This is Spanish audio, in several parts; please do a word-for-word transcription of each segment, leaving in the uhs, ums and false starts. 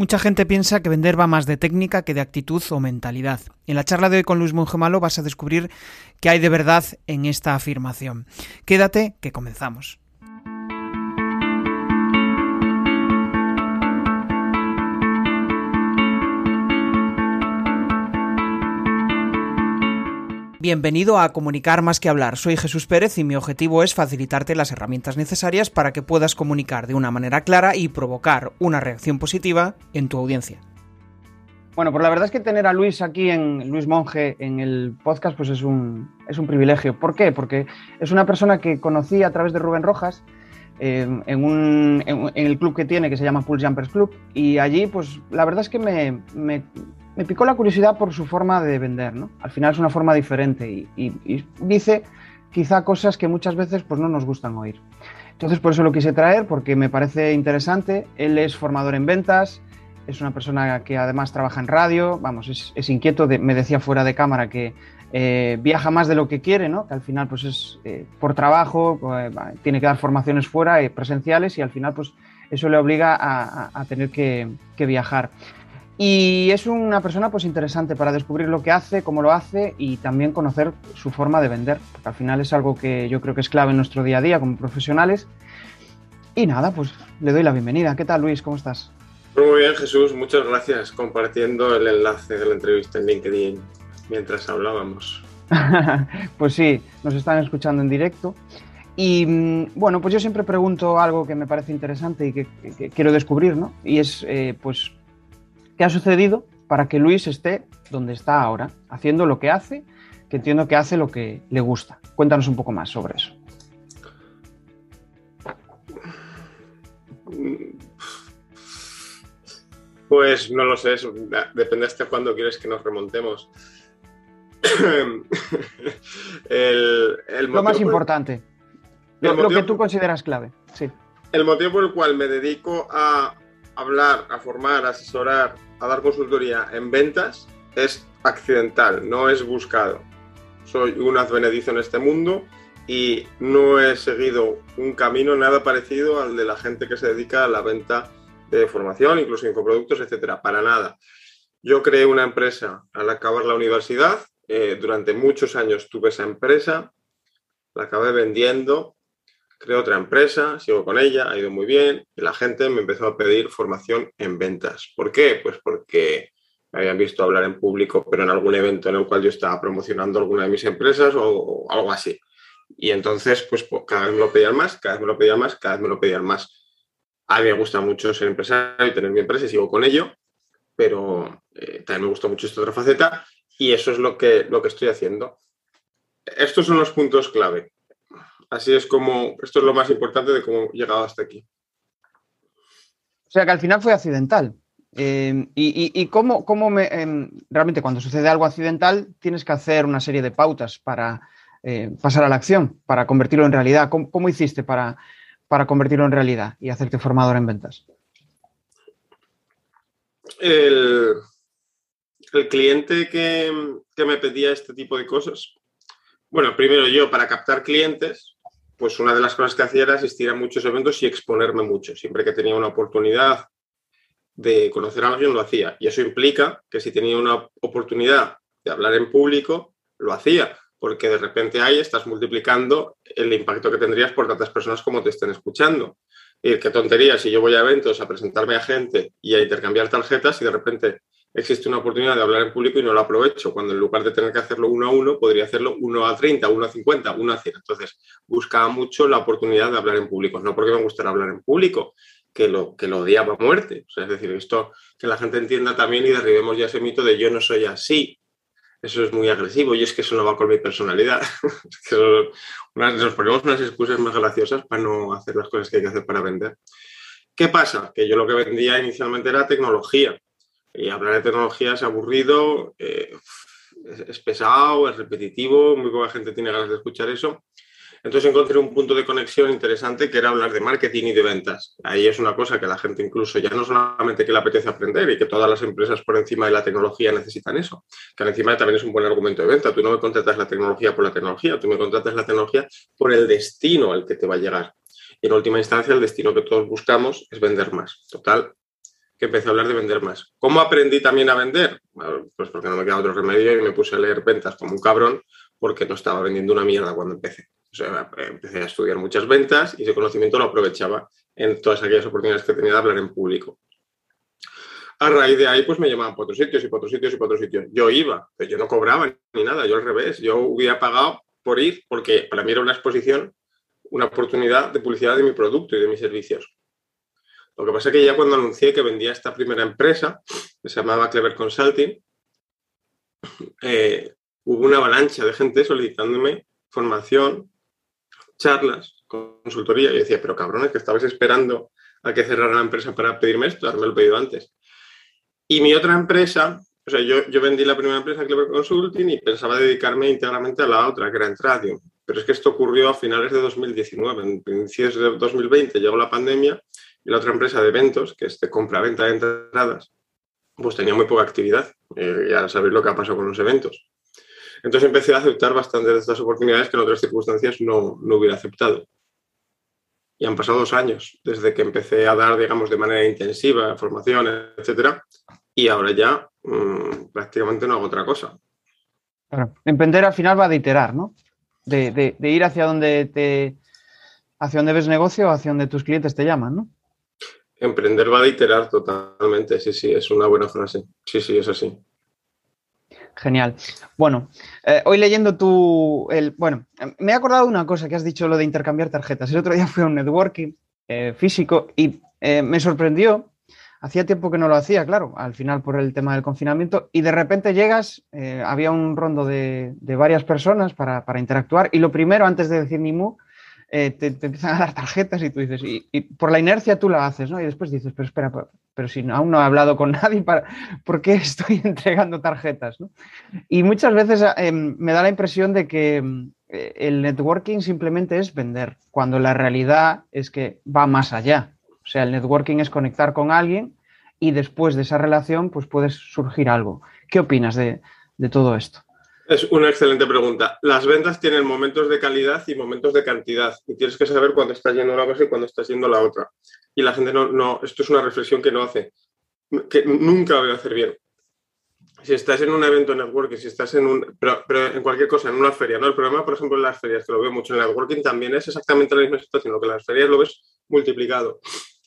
Mucha gente piensa que vender va más de técnica que de actitud o mentalidad. En la charla de hoy con Luis Monge Malo vas a descubrir qué hay de verdad en esta afirmación. Quédate que comenzamos. Bienvenido a Comunicar Más Que Hablar. Soy Jesús Pérez y mi objetivo es facilitarte las herramientas necesarias para que puedas comunicar de una manera clara y provocar una reacción positiva en tu audiencia. Bueno, pues la verdad es que tener a Luis aquí, en Luis Monge, en el podcast, pues es un, es un privilegio. ¿Por qué? Porque es una persona que conocí a través de Rubén Rojas eh, en, un, en, en el club que tiene, que se llama Pulse Jumpers Club, y allí, pues la verdad es que me... me Me picó la curiosidad por su forma de vender, ¿no? Al final es una forma diferente y, y, y dice quizá cosas que muchas veces pues, no nos gustan oír. Entonces por eso lo quise traer, porque me parece interesante. Él es formador en ventas, es una persona que además trabaja en radio, vamos, es, es inquieto, de, me decía fuera de cámara que eh, viaja más de lo que quiere, ¿no? Que al final pues es eh, por trabajo, eh, tiene que dar formaciones fuera, eh, presenciales, y al final pues eso le obliga a, a, a tener que, que viajar. Y es una persona pues interesante para descubrir lo que hace, cómo lo hace y también conocer su forma de vender, porque al final es algo que yo creo que es clave en nuestro día a día como profesionales. Y nada, pues le doy la bienvenida. ¿Qué tal, Luis? ¿Cómo estás? Muy bien, Jesús. Muchas gracias compartiendo el enlace de la entrevista en LinkedIn mientras hablábamos. Pues sí, nos están escuchando en directo. Y bueno, pues yo siempre pregunto algo que me parece interesante y que, que, que quiero descubrir, ¿no? Y es, eh, pues... ¿qué ha sucedido para que Luis esté donde está ahora, haciendo lo que hace, que entiendo que hace lo que le gusta? Cuéntanos un poco más sobre eso. Pues no lo sé, depende hasta cuándo quieres que nos remontemos. el, el lo más importante, el, lo, lo que tú consideras clave. Sí. El motivo por el cual me dedico a hablar, a formar, a asesorar, a dar consultoría en ventas es accidental, no es buscado. Soy un advenedizo en este mundo y no he seguido un camino nada parecido al de la gente que se dedica a la venta de formación, incluso en infoproductos, etcétera. Para nada. Yo creé una empresa al acabar la universidad. Eh, durante muchos años tuve esa empresa, la acabé vendiendo. Creé otra empresa, sigo con ella, ha ido muy bien y la gente me empezó a pedir formación en ventas. ¿Por qué? Pues porque me habían visto hablar en público, pero en algún evento en el cual yo estaba promocionando alguna de mis empresas o, o algo así. Y entonces, pues, pues cada vez me lo pedían más, cada vez me lo pedían más, cada vez me lo pedían más. A mí me gusta mucho ser empresario y tener mi empresa y sigo con ello, pero eh, también me gusta mucho esta otra faceta y eso es lo que, lo que estoy haciendo. Estos son los puntos clave. Así es como, esto es lo más importante de cómo he llegado hasta aquí. O sea, que al final fue accidental. Eh, y, y, y cómo, cómo me, eh, realmente cuando sucede algo accidental tienes que hacer una serie de pautas para eh, pasar a la acción, para convertirlo en realidad. ¿Cómo, cómo hiciste para, para convertirlo en realidad y hacerte formador en ventas? El, el cliente que, que me pedía este tipo de cosas, bueno, primero yo para captar clientes, pues una de las cosas que hacía era asistir a muchos eventos y exponerme mucho. Siempre que tenía una oportunidad de conocer a alguien, lo hacía. Y eso implica que si tenía una oportunidad de hablar en público, lo hacía. Porque de repente ahí estás multiplicando el impacto que tendrías por tantas personas como te estén escuchando. Y qué tontería, si yo voy a eventos a presentarme a gente y a intercambiar tarjetas y de repente existe una oportunidad de hablar en público y no la aprovecho, cuando en lugar de tener que hacerlo uno a uno, podría hacerlo uno a treinta, uno a cincuenta, uno a cien. Entonces, buscaba mucho la oportunidad de hablar en público. No porque me gustara hablar en público, que lo, que lo odiaba a muerte. O sea, es decir, esto que la gente entienda también y derribemos ya ese mito de yo no soy así. Eso es muy agresivo y es que eso no va con mi personalidad. Eso, una, nos ponemos unas excusas más graciosas para no hacer las cosas que hay que hacer para vender. ¿Qué pasa? Que yo lo que vendía inicialmente era tecnología. Y hablar de tecnología es aburrido, eh, es pesado, es repetitivo, muy poca gente tiene ganas de escuchar eso. Entonces encontré un punto de conexión interesante que era hablar de marketing y de ventas. Ahí es una cosa que la gente incluso ya no solamente que le apetece aprender y que todas las empresas por encima de la tecnología necesitan eso, que encima también es un buen argumento de venta. Tú no me contratas la tecnología por la tecnología, tú me contratas la tecnología por el destino al que te va a llegar. Y en última instancia el destino que todos buscamos es vender más. Total, que empecé a hablar de vender más. ¿Cómo aprendí también a vender? Bueno, pues porque no me quedaba otro remedio y me puse a leer ventas como un cabrón porque no estaba vendiendo una mierda cuando empecé. O sea, empecé a estudiar muchas ventas y ese conocimiento lo aprovechaba en todas aquellas oportunidades que tenía de hablar en público. A raíz de ahí, pues me llamaban por otros sitios y por otros sitios y por otros sitios. Yo iba, pero yo no cobraba ni nada, yo al revés. Yo hubiera pagado por ir porque para mí era una exposición, una oportunidad de publicidad de mi producto y de mis servicios. Lo que pasa es que ya cuando anuncié que vendía esta primera empresa, que se llamaba Clever Consulting, eh, hubo una avalancha de gente solicitándome formación, charlas, consultoría. Y yo decía, pero cabrones, que estabais esperando a que cerrara la empresa para pedirme esto, darme el pedido antes. Y mi otra empresa, o sea, yo, yo vendí la primera empresa, Clever Consulting, y pensaba dedicarme íntegramente a la otra, que era Entradium. Pero es que esto ocurrió a finales de dos mil diecinueve, en principios de dos mil veinte llegó la pandemia y la otra empresa de eventos, que es de compra-venta de entradas, pues tenía muy poca actividad. Eh, ya sabéis lo que ha pasado con los eventos. Entonces empecé a aceptar bastantes de estas oportunidades que en otras circunstancias no, no hubiera aceptado. Y han pasado dos años desde que empecé a dar, digamos, de manera intensiva, formación, etcétera, y ahora ya mmm, prácticamente no hago otra cosa. Claro. Emprender al final va de iterar, ¿no? De, de, de ir hacia donde te hacia donde ves negocio o hacia donde tus clientes te llaman, ¿no? Emprender va de iterar totalmente, sí, sí, es una buena frase. Sí, sí, es así. Genial. Bueno, eh, hoy leyendo tu... El, bueno, me he acordado de una cosa que has dicho, lo de intercambiar tarjetas. El otro día fui a un networking eh, físico y eh, me sorprendió. Hacía tiempo que no lo hacía, claro, al final por el tema del confinamiento. Y de repente llegas, eh, había un rondo de, de varias personas para, para interactuar. Y lo primero, antes de decir ni mu, eh, te, te empiezan a dar tarjetas y tú dices... Y, y por la inercia tú la haces, ¿no? Y después dices, pero espera... Pero, pero si aún no he hablado con nadie, para, ¿por qué estoy entregando tarjetas, ¿no? Y muchas veces eh, me da la impresión de que eh, el networking simplemente es vender, cuando la realidad es que va más allá. O sea, el networking es conectar con alguien y después de esa relación pues puede surgir algo. ¿Qué opinas de, de todo esto? Es una excelente pregunta. Las ventas tienen momentos de calidad y momentos de cantidad. Y tienes que saber cuándo estás yendo a una cosa y cuándo estás yendo a la otra. Y la gente no, no... Esto es una reflexión que no hace, que nunca voy a hacer bien. Si estás en un evento networking, si estás en un... Pero, pero en cualquier cosa, en una feria, ¿no? El problema, por ejemplo, en las ferias, que lo veo mucho en el networking, también es exactamente la misma situación. Lo que en las ferias lo ves multiplicado.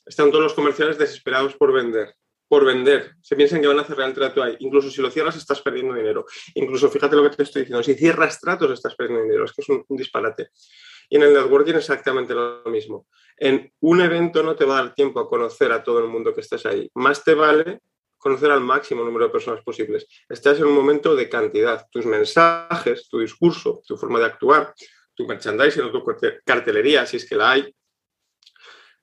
Están todos los comerciales desesperados por vender. por vender, se piensan que van a cerrar el trato ahí, incluso si lo cierras estás perdiendo dinero, incluso fíjate lo que te estoy diciendo, si cierras tratos estás perdiendo dinero, es que es un, un disparate. Y en el networking exactamente lo mismo, en un evento no te va a dar tiempo a conocer a todo el mundo que estás ahí, más te vale conocer al máximo número de personas posibles, estás en un momento de cantidad, tus mensajes, tu discurso, tu forma de actuar, tu merchandising, tu cartelería, si es que la hay,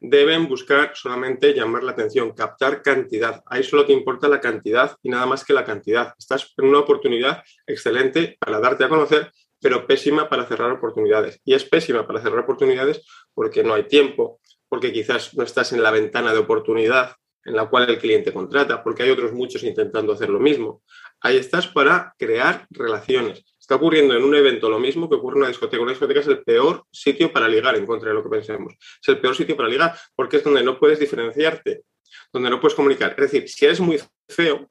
deben buscar solamente llamar la atención, captar cantidad. Ahí solo te importa la cantidad y nada más que la cantidad. Estás en una oportunidad excelente para darte a conocer, pero pésima para cerrar oportunidades. Y es pésima para cerrar oportunidades porque no hay tiempo, porque quizás no estás en la ventana de oportunidad en la cual el cliente contrata, porque hay otros muchos intentando hacer lo mismo. Ahí estás para crear relaciones. Está ocurriendo en un evento lo mismo que ocurre en una discoteca. Una discoteca es el peor sitio para ligar, en contra de lo que pensemos. Es el peor sitio para ligar porque es donde no puedes diferenciarte, donde no puedes comunicar. Es decir, si eres muy feo,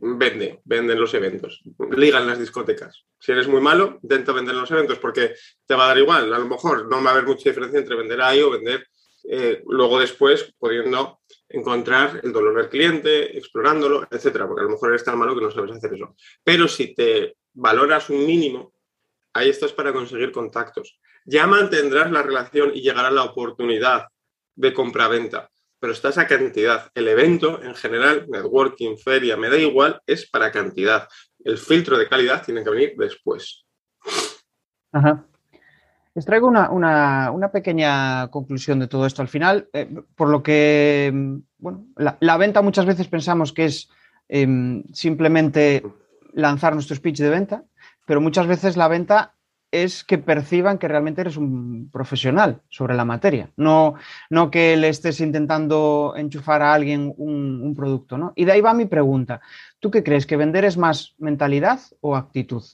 vende, vende en los eventos, liga en las discotecas. Si eres muy malo, intenta vender en los eventos porque te va a dar igual. A lo mejor no va a haber mucha diferencia entre vender ahí o vender eh, luego después, pudiendo encontrar el dolor del cliente, explorándolo, etcétera, porque a lo mejor eres tan malo que no sabes hacer eso. Pero si te valoras un mínimo, ahí estás para conseguir contactos. Ya mantendrás la relación y llegará la oportunidad de compra-venta, pero estás a cantidad. El evento, en general, networking, feria, me da igual, es para cantidad. El filtro de calidad tiene que venir después. Ajá. Les traigo una, una, una pequeña conclusión de todo esto. Al final, eh, por lo que, bueno, la, la venta muchas veces pensamos que es eh, simplemente lanzar nuestro speech de venta, pero muchas veces la venta es que perciban que realmente eres un profesional sobre la materia, no, no que le estés intentando enchufar a alguien un, un producto, ¿no? Y de ahí va mi pregunta. ¿Tú qué crees? ¿Que vender es más mentalidad o actitud?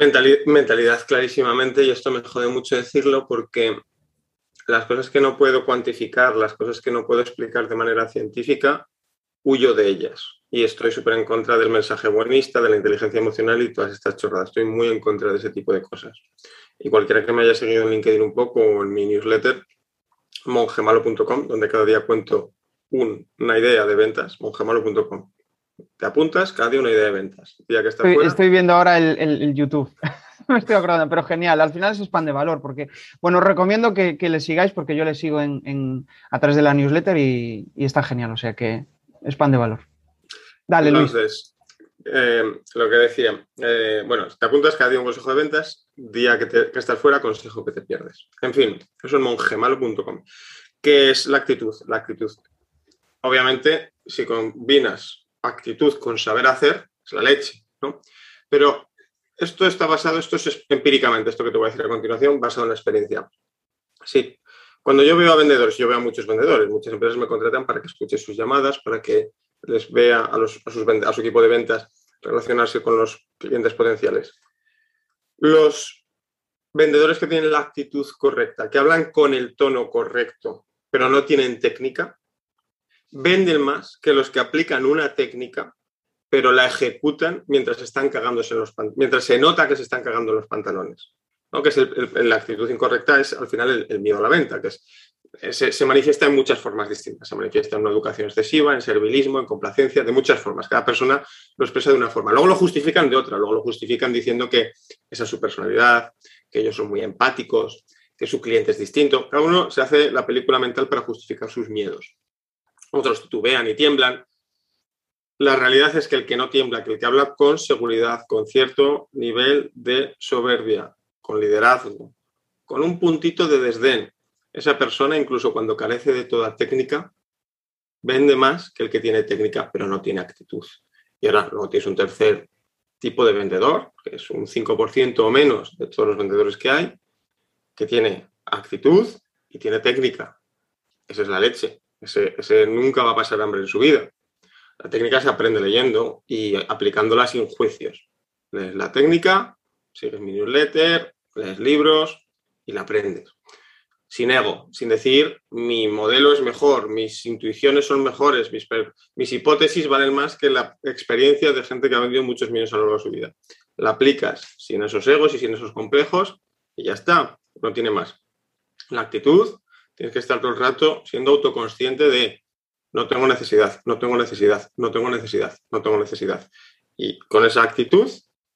Mentalidad, mentalidad clarísimamente, y esto me jode mucho decirlo porque las cosas que no puedo cuantificar, las cosas que no puedo explicar de manera científica, huyo de ellas. Y estoy súper en contra del mensaje buenista, de la inteligencia emocional y todas estas chorradas. Estoy muy en contra de ese tipo de cosas. Y cualquiera que me haya seguido en LinkedIn un poco o en mi newsletter, monge malo punto com, donde cada día cuento un, una idea de ventas, monge malo punto com. Te apuntas cada día una idea de ventas. Día que está estoy, fuera, estoy viendo ahora el, el, el YouTube. Me estoy acordando, pero genial. Al final eso es pan de valor, porque, bueno, os recomiendo que, que le sigáis, porque yo le sigo en, en, a través de la newsletter y, y está genial. O sea que es pan de valor. Dale, entonces, Luis. Eh, lo que decía, eh, bueno, te apuntas cada día un consejo de ventas, día que, te, que estás fuera, consejo que te pierdes. En fin, eso es monge malo punto com. ¿Qué es la actitud? La actitud. Obviamente, si combinas actitud con saber hacer, es la leche, ¿no? Pero esto está basado, esto es empíricamente, esto que te voy a decir a continuación, basado en la experiencia. Sí, cuando yo veo a vendedores, yo veo a muchos vendedores, muchas empresas me contratan para que escuche sus llamadas, para que les vea a, los, a, sus, a su equipo de ventas relacionarse con los clientes potenciales. Los vendedores que tienen la actitud correcta, que hablan con el tono correcto, pero no tienen técnica, venden más que los que aplican una técnica, pero la ejecutan mientras están cagándose en los mientras se nota que se están cagando en los pantalones, ¿no? Que es el, el, la actitud incorrecta es al final el, el miedo a la venta, que es, se, se manifiesta en muchas formas distintas. Se manifiesta en una educación excesiva, en servilismo, en complacencia, de muchas formas. Cada persona lo expresa de una forma. Luego lo justifican de otra, luego lo justifican diciendo que esa es su personalidad, que ellos son muy empáticos, que su cliente es distinto. Cada uno se hace la película mental para justificar sus miedos. Otros titubean y tiemblan. La realidad es que el que no tiembla, que el que habla con seguridad, con cierto nivel de soberbia, con liderazgo, con un puntito de desdén, esa persona, incluso cuando carece de toda técnica, vende más que el que tiene técnica, pero no tiene actitud. Y ahora luego tienes un tercer tipo de vendedor, que es un cinco por ciento o menos de todos los vendedores que hay, que tiene actitud y tiene técnica. Esa es la leche. Ese, ese nunca va a pasar hambre en su vida. La técnica se aprende leyendo y aplicándola sin juicios. Lees la técnica, sigues mi newsletter, lees libros y la aprendes. Sin ego, sin decir mi modelo es mejor, mis intuiciones son mejores, mis, mis hipótesis valen más que la experiencia de gente que ha vendido muchos millones a lo largo de su vida. La aplicas sin esos egos y sin esos complejos y ya está, no tiene más. La actitud, tienes que estar todo el rato siendo autoconsciente de no tengo necesidad, no tengo necesidad, no tengo necesidad, no tengo necesidad. Y con esa actitud,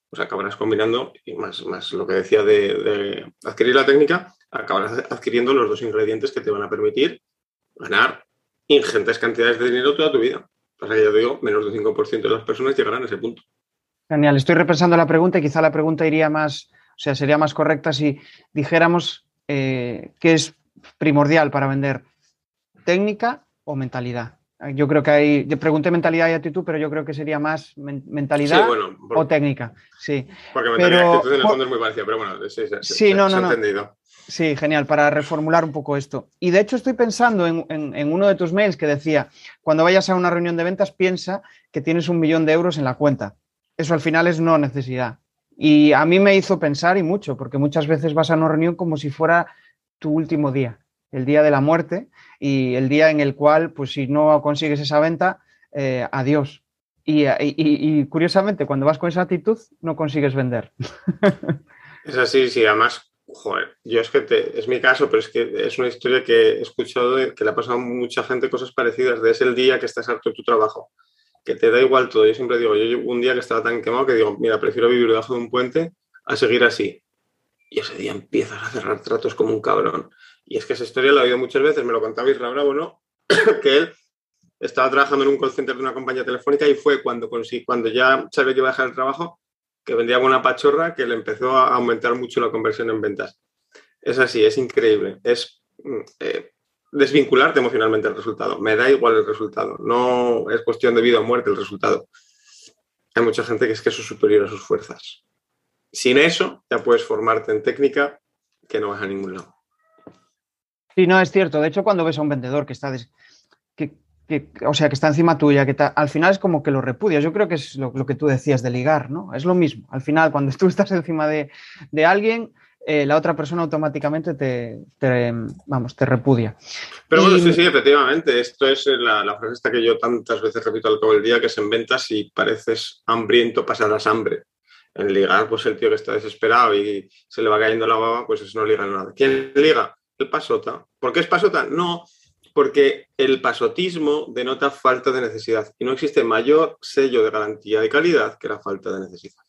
pues acabarás combinando, y más, más lo que decía de, de adquirir la técnica, acabarás adquiriendo los dos ingredientes que te van a permitir ganar ingentes cantidades de dinero toda tu vida. O sea, ya te digo, menos del cinco por ciento de las personas llegarán a ese punto. Genial, estoy repensando la pregunta y quizá la pregunta iría más, o sea, sería más correcta si dijéramos eh, que es primordial para vender, técnica o mentalidad. Yo creo que hay, pregunté mentalidad y actitud, pero yo creo que sería más men mentalidad sí, bueno, por, o técnica. Sí, porque mentalidad pero, y actitud en el por, fondo es muy parecida, pero bueno, sí, sí, sí, sí no, se no, ha no. entendido. Sí, genial, para reformular un poco esto. Y de hecho estoy pensando en, en, en uno de tus mails que decía, cuando vayas a una reunión de ventas piensa que tienes un millón de euros en la cuenta. Eso al final es no necesidad. Y a mí me hizo pensar y mucho, porque muchas veces vas a una reunión como si fuera tu último día, el día de la muerte y el día en el cual, pues si no consigues esa venta, eh, adiós. Y, y, y curiosamente, cuando vas con esa actitud, no consigues vender. Es así, sí, además, joder, yo es que te, es mi caso, pero es que es una historia que he escuchado, que le ha pasado a mucha gente cosas parecidas, de es el día que estás harto de tu trabajo, que te da igual todo. Yo siempre digo, yo, yo un día que estaba tan quemado que digo, mira, prefiero vivir debajo de un puente a seguir así. Y ese día empiezas a cerrar tratos como un cabrón. Y es que esa historia la he oído muchas veces, me lo contaba Raúl Bravo, ¿no? Que él estaba trabajando en un call center de una compañía telefónica y fue cuando, cuando ya sabía que iba a dejar el trabajo, que vendía una pachorra, que le empezó a aumentar mucho la conversión en ventas. Es así, es increíble. Es eh, desvincularte emocionalmente al resultado. Me da igual el resultado. No es cuestión de vida o muerte el resultado. Hay mucha gente que es que eso es superior a sus fuerzas. Sin eso, ya puedes formarte en técnica que no vas a ningún lado. Sí, no, es cierto. De hecho, cuando ves a un vendedor que está, des... que, que, o sea, que está encima tuya, que ta... al final es como que lo repudias. Yo creo que es lo, lo que tú decías de ligar, ¿no? Es lo mismo. Al final, cuando tú estás encima de, de alguien, eh, la otra persona automáticamente te, te, vamos, te repudia. Pero bueno, y... sí, sí, efectivamente. Esto es la, la frase esta que yo tantas veces repito al cabo del día, que es: en ventas, si pareces hambriento, pasarás hambre. En ligar, pues el tío que está desesperado y se le va cayendo la baba, pues eso no liga nada. ¿Quién liga? El pasota. ¿Por qué es pasota? No, porque el pasotismo denota falta de necesidad y no existe mayor sello de garantía de calidad que la falta de necesidad.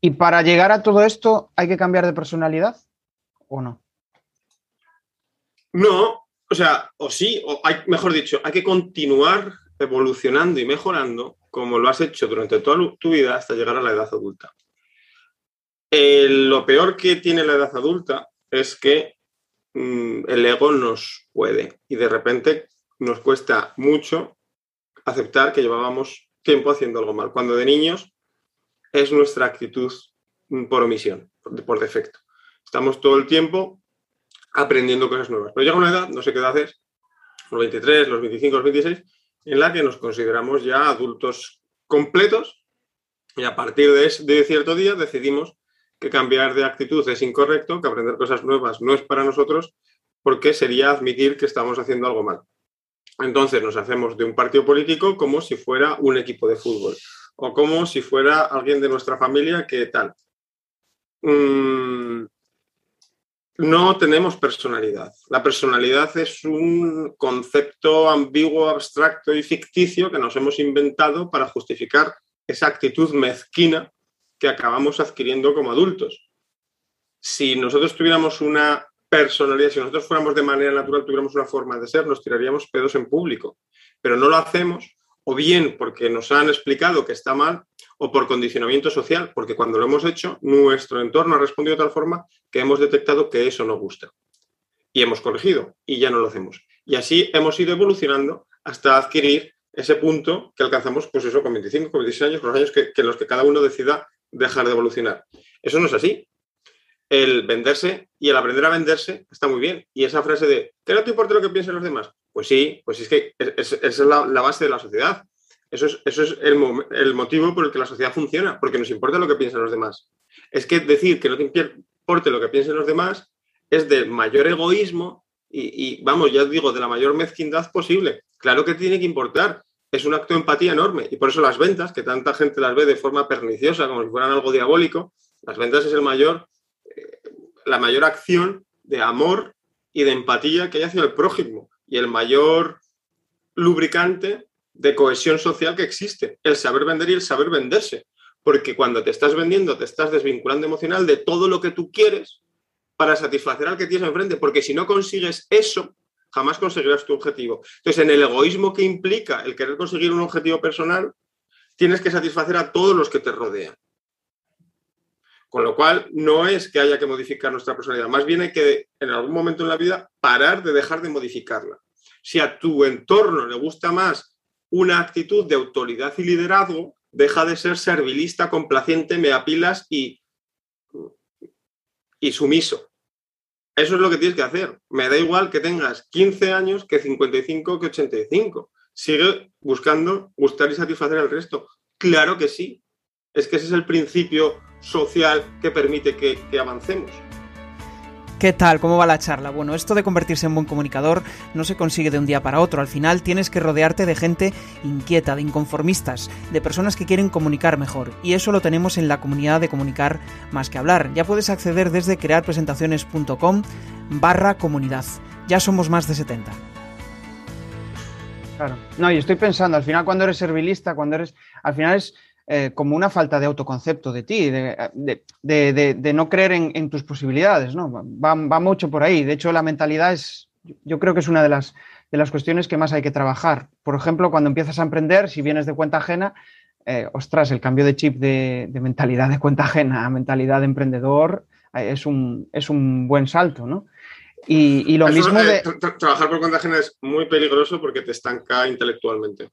¿Y para llegar a todo esto hay que cambiar de personalidad o no? No, o sea, o sí, o hay, mejor dicho, hay que continuar evolucionando y mejorando como lo has hecho durante toda tu vida hasta llegar a la edad adulta. Eh, lo peor que tiene la edad adulta es que mmm, el ego nos puede y de repente nos cuesta mucho aceptar que llevábamos tiempo haciendo algo mal, cuando de niños es nuestra actitud por omisión, por, por defecto. Estamos todo el tiempo aprendiendo cosas nuevas. Pero llega una edad, no sé qué edad es, los veintitrés, los veinticinco, los veintiséis, en la que nos consideramos ya adultos completos y a partir de, ese, de cierto día decidimos que cambiar de actitud es incorrecto, que aprender cosas nuevas no es para nosotros, porque sería admitir que estamos haciendo algo mal. Entonces nos hacemos de un partido político como si fuera un equipo de fútbol o como si fuera alguien de nuestra familia que tal. Mm, no tenemos personalidad. La personalidad es un concepto ambiguo, abstracto y ficticio que nos hemos inventado para justificar esa actitud mezquina que acabamos adquiriendo como adultos. Si nosotros tuviéramos una personalidad, si nosotros fuéramos de manera natural, tuviéramos una forma de ser, nos tiraríamos pedos en público, pero no lo hacemos, o bien porque nos han explicado que está mal, o por condicionamiento social, porque cuando lo hemos hecho, nuestro entorno ha respondido de tal forma que hemos detectado que eso no gusta. Y hemos corregido, y ya no lo hacemos. Y así hemos ido evolucionando hasta adquirir ese punto que alcanzamos, pues eso, con veinticinco, con veintiséis años, con los años que, que en los que cada uno decida dejar de evolucionar. Eso no es así. El venderse y el aprender a venderse está muy bien. Y esa frase de, ¿qué no te importa lo que piensen los demás? Pues sí, pues es que esa es la, la base de la sociedad. Eso es, eso es el, el motivo por el que la sociedad funciona, porque nos importa lo que piensan los demás. Es que decir que no te importe lo que piensen los demás es del mayor egoísmo y, y, vamos, ya digo, de la mayor mezquindad posible. Claro que tiene que importar. Es un acto de empatía enorme y por eso las ventas, que tanta gente las ve de forma perniciosa, como si fueran algo diabólico, las ventas es el mayor, eh, la mayor acción de amor y de empatía que hay hacia el prójimo y el mayor lubricante de cohesión social que existe, el saber vender y el saber venderse, porque cuando te estás vendiendo te estás desvinculando emocional de todo lo que tú quieres para satisfacer al que tienes enfrente, porque si no consigues eso, jamás conseguirás tu objetivo. Entonces, en el egoísmo que implica el querer conseguir un objetivo personal, tienes que satisfacer a todos los que te rodean. Con lo cual, no es que haya que modificar nuestra personalidad, más bien hay que, en algún momento en la vida, parar de dejar de modificarla. Si a tu entorno le gusta más una actitud de autoridad y liderazgo, deja de ser servilista, complaciente, me apilas y, y sumiso. Eso es lo que tienes que hacer. Me da igual que tengas quince años, que cincuenta y cinco, que ochenta y cinco. Sigue buscando gustar y satisfacer al resto. Claro que sí. Es que ese es el principio social que permite que, que avancemos. ¿Qué tal? ¿Cómo va la charla? Bueno, esto de convertirse en buen comunicador no se consigue de un día para otro. Al final tienes que rodearte de gente inquieta, de inconformistas, de personas que quieren comunicar mejor. Y eso lo tenemos en la comunidad de Comunicar Más Que Hablar. Ya puedes acceder desde crearpresentaciones.com barra comunidad. Ya somos más de setenta. Claro. No, y estoy pensando, al final cuando eres servilista, cuando eres... Al final es... Eh, como una falta de autoconcepto de ti, de, de, de, de, de no creer en, en tus posibilidades, ¿no? Va, va mucho por ahí. De hecho, la mentalidad es, yo creo que es una de las, de las cuestiones que más hay que trabajar. Por ejemplo, cuando empiezas a emprender, si vienes de cuenta ajena, eh, ostras, el cambio de chip de, de mentalidad de cuenta ajena a mentalidad de emprendedor eh, es, un, es un buen salto, ¿no? Y, y lo Eso, mismo de... Eh, tra- trabajar por cuenta ajena es muy peligroso porque te estanca intelectualmente.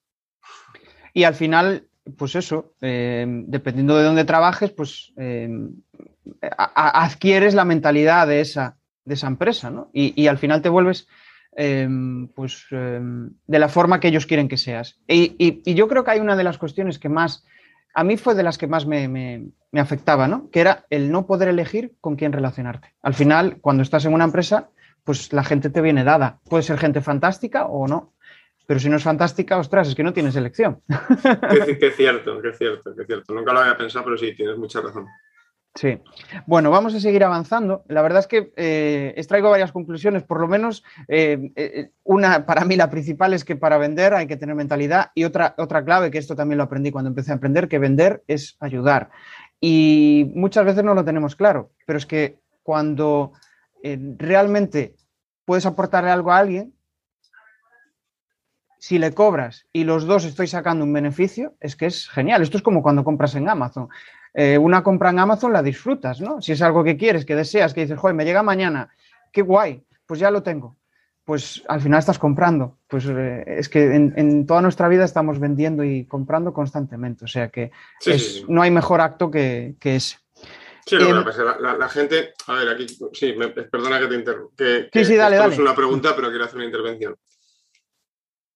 Y al final... Pues eso, eh, dependiendo de dónde trabajes, pues eh, a, a, adquieres la mentalidad de esa, de esa empresa, ¿no? Y, y al final te vuelves eh, pues, eh, de la forma que ellos quieren que seas. Y, y, y yo creo que hay una de las cuestiones que más a mí fue de las que más me, me, me afectaba, ¿no? Que era el no poder elegir con quién relacionarte. Al final, cuando estás en una empresa, pues la gente te viene dada. Puede ser gente fantástica o no, pero si no es fantástica, ostras, es que no tienes elección. Que es cierto, que es cierto, que es cierto. Nunca lo había pensado, pero sí, tienes mucha razón. Sí. Bueno, vamos a seguir avanzando. La verdad es que eh, extraigo varias conclusiones, por lo menos eh, eh, una para mí la principal es que para vender hay que tener mentalidad y otra, otra clave, que esto también lo aprendí cuando empecé a emprender, que vender es ayudar. Y muchas veces no lo tenemos claro, pero es que cuando eh, realmente puedes aportarle algo a alguien, si le cobras y los dos estoy sacando un beneficio, es que es genial. Esto es como cuando compras en Amazon. Eh, una compra en Amazon la disfrutas, ¿no? Si es algo que quieres, que deseas, que dices, joder, me llega mañana, qué guay, pues ya lo tengo. Pues al final estás comprando. Pues eh, es que en, en toda nuestra vida estamos vendiendo y comprando constantemente. O sea que sí, es, sí, sí. No hay mejor acto que, que ese. Sí, lo eh, que pasa, la, la, la gente... A ver, aquí... Sí, me, perdona que te interrumpa. Sí, que sí, dale, dale. Es una pregunta, pero quiero hacer una intervención.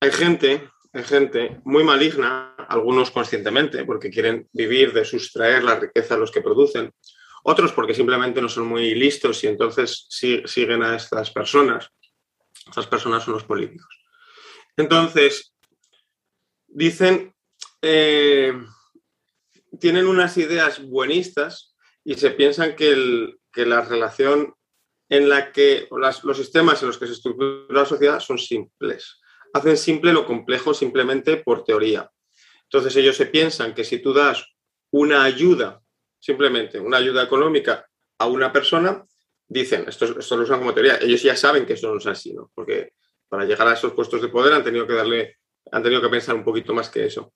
Hay gente... Hay gente muy maligna, algunos conscientemente, porque quieren vivir de sustraer la riqueza a los que producen, otros porque simplemente no son muy listos y entonces si, siguen a estas personas. Estas personas son los políticos. Entonces, dicen, eh, tienen unas ideas buenistas y se piensan que, el, que la relación en la que, o las, los sistemas en los que se estructura la sociedad son simples. Hacen simple lo complejo simplemente por teoría. Entonces ellos se piensan que si tú das una ayuda, simplemente una ayuda económica a una persona, dicen, esto, esto lo usan como teoría, ellos ya saben que eso no es así, ¿no? Porque para llegar a esos puestos de poder han tenido que darle, han tenido que pensar un poquito más que eso.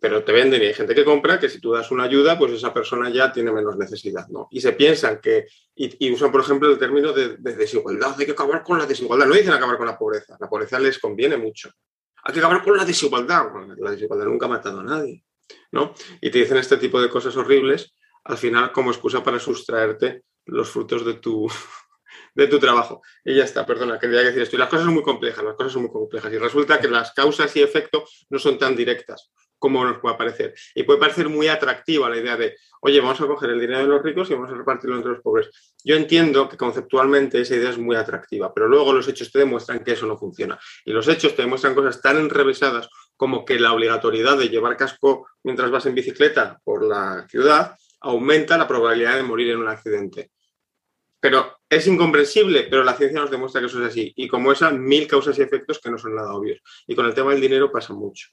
Pero te venden y hay gente que compra que si tú das una ayuda, pues esa persona ya tiene menos necesidad, ¿no? Y se piensan que, y, y usan, por ejemplo, el término de, de desigualdad, hay que acabar con la desigualdad, no dicen acabar con la pobreza, la pobreza les conviene mucho, hay que acabar con la desigualdad, bueno, la desigualdad nunca ha matado a nadie, ¿no? Y te dicen este tipo de cosas horribles, al final como excusa para sustraerte los frutos de tu, de tu trabajo. Y ya está, perdona, quería decir esto, y las cosas son muy complejas, las cosas son muy complejas, y resulta que las causas y efecto no son tan directas como nos puede parecer. Y puede parecer muy atractiva la idea de, oye, vamos a coger el dinero de los ricos y vamos a repartirlo entre los pobres. Yo entiendo que conceptualmente esa idea es muy atractiva, pero luego los hechos te demuestran que eso no funciona. Y los hechos te demuestran cosas tan enrevesadas como que la obligatoriedad de llevar casco mientras vas en bicicleta por la ciudad aumenta la probabilidad de morir en un accidente. Pero es incomprensible, pero la ciencia nos demuestra que eso es así. Y como esa, mil causas y efectos que no son nada obvios. Y con el tema del dinero pasa mucho.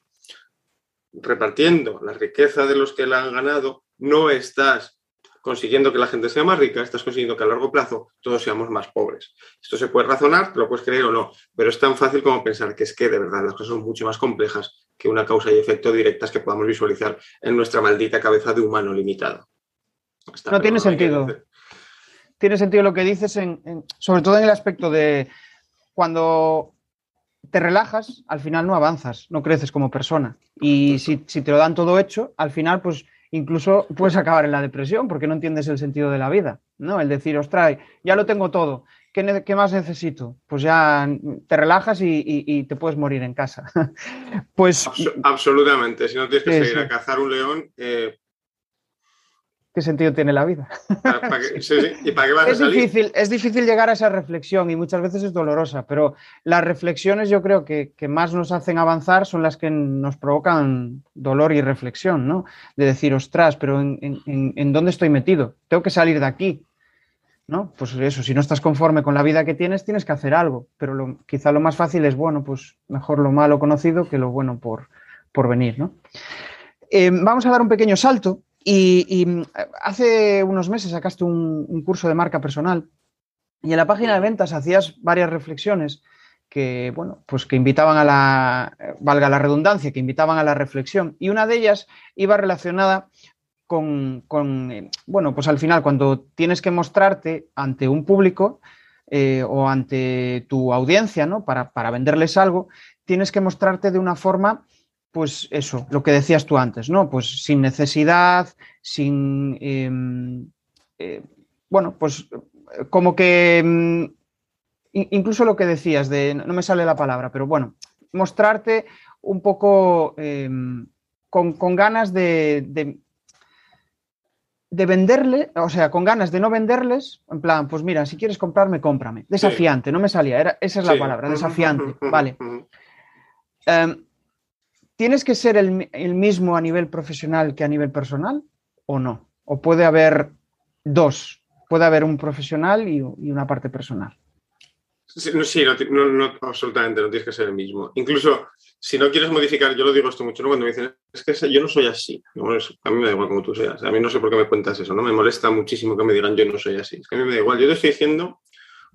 Repartiendo la riqueza de los que la han ganado, no estás consiguiendo que la gente sea más rica, estás consiguiendo que a largo plazo todos seamos más pobres. Esto se puede razonar, te lo puedes creer o no, pero es tan fácil como pensar que es que de verdad las cosas son mucho más complejas que una causa y efecto directas que podamos visualizar en nuestra maldita cabeza de humano limitado. Hasta no tiene sentido. Tiene sentido lo que dices, en, en, sobre todo en el aspecto de cuando... te relajas, al final no avanzas, no creces como persona. Y si, si te lo dan todo hecho, al final, pues incluso puedes acabar en la depresión porque no entiendes el sentido de la vida, ¿no? El decir, ostras, ya lo tengo todo, ¿qué, qué más necesito? Pues ya te relajas y, y, y te puedes morir en casa. Pues Abs- absolutamente, si no tienes que seguir sí. a cazar un león... Eh... ¿Qué sentido tiene la vida? ¿Para, para qué, sí, sí. ¿Y para qué vas es a salir? Difícil, es difícil llegar a esa reflexión y muchas veces es dolorosa, pero las reflexiones yo creo que, que más nos hacen avanzar son las que nos provocan dolor y reflexión, ¿no? De decir, ostras, pero ¿en, en, en dónde estoy metido? Tengo que salir de aquí, ¿no? Pues eso, si no estás conforme con la vida que tienes, tienes que hacer algo, pero lo, quizá lo más fácil es, bueno, pues mejor lo malo conocido que lo bueno por, por venir, ¿no? Eh, vamos a dar un pequeño salto. Y, y hace unos meses sacaste un, un curso de marca personal y en la página de ventas hacías varias reflexiones que, bueno, pues que invitaban a la, valga la redundancia, que invitaban a la reflexión. Y una de ellas iba relacionada con, con bueno, pues al final cuando tienes que mostrarte ante un público eh, o ante tu audiencia, ¿no? Para, para venderles algo, tienes que mostrarte de una forma... Pues eso, lo que decías tú antes, ¿no? Pues sin necesidad, sin... Eh, eh, bueno, pues como que... Incluso lo que decías de... No me sale la palabra, pero bueno, mostrarte un poco eh, con, con ganas de, de, de venderle, o sea, con ganas de no venderles, en plan, pues mira, si quieres comprarme, cómprame. Desafiante, sí. No me salía, era, esa es sí. la palabra, desafiante, vale. Um, ¿Tienes que ser el, el mismo a nivel profesional que a nivel personal o no? ¿O puede haber dos? ¿Puede haber un profesional y, y una parte personal? Sí, no, no, no, absolutamente, no tienes que ser el mismo. Incluso, si no quieres modificar, yo lo digo esto mucho, ¿no? Cuando me dicen, es que yo no soy así. No, es, a mí me da igual como tú seas. A mí no sé por qué me cuentas eso, ¿no? Me molesta muchísimo que me digan yo no soy así. Es que a mí me da igual. Yo te estoy diciendo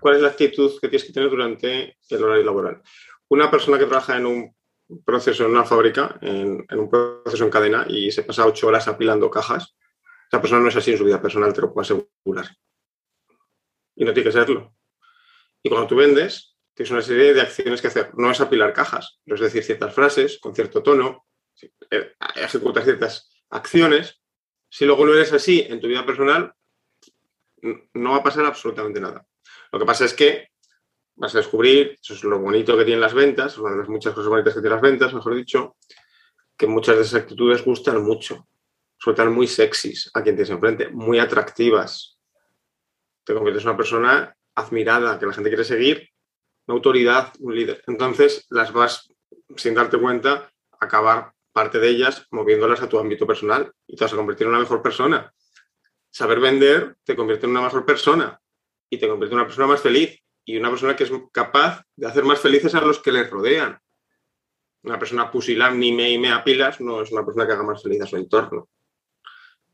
cuál es la actitud que tienes que tener durante el horario laboral. Una persona que trabaja en un proceso, en una fábrica, en, en un proceso en cadena y se pasa ocho horas apilando cajas, esa persona no es así en su vida personal, te lo puedo asegurar. Y no tiene que serlo. Y cuando tú vendes, tienes una serie de acciones que hacer. No es apilar cajas, pero es decir ciertas frases con cierto tono, ejecutar ciertas acciones. Si luego no eres así en tu vida personal, no va a pasar absolutamente nada. Lo que pasa es que vas a descubrir, eso es lo bonito que tienen las ventas, una de las muchas cosas bonitas que tienen las ventas, mejor dicho, que muchas de esas actitudes gustan mucho, sueltan muy sexys a quien tienes enfrente, muy atractivas. Te conviertes en una persona admirada, que la gente quiere seguir, una autoridad, un líder. Entonces las vas, sin darte cuenta, a acabar parte de ellas moviéndolas a tu ámbito personal y te vas a convertir en una mejor persona. Saber vender te convierte en una mejor persona y te convierte en una persona más feliz. Y una persona que es capaz de hacer más felices a los que les rodean. Una persona pusilánime y me apilas no es una persona que haga más feliz a su entorno.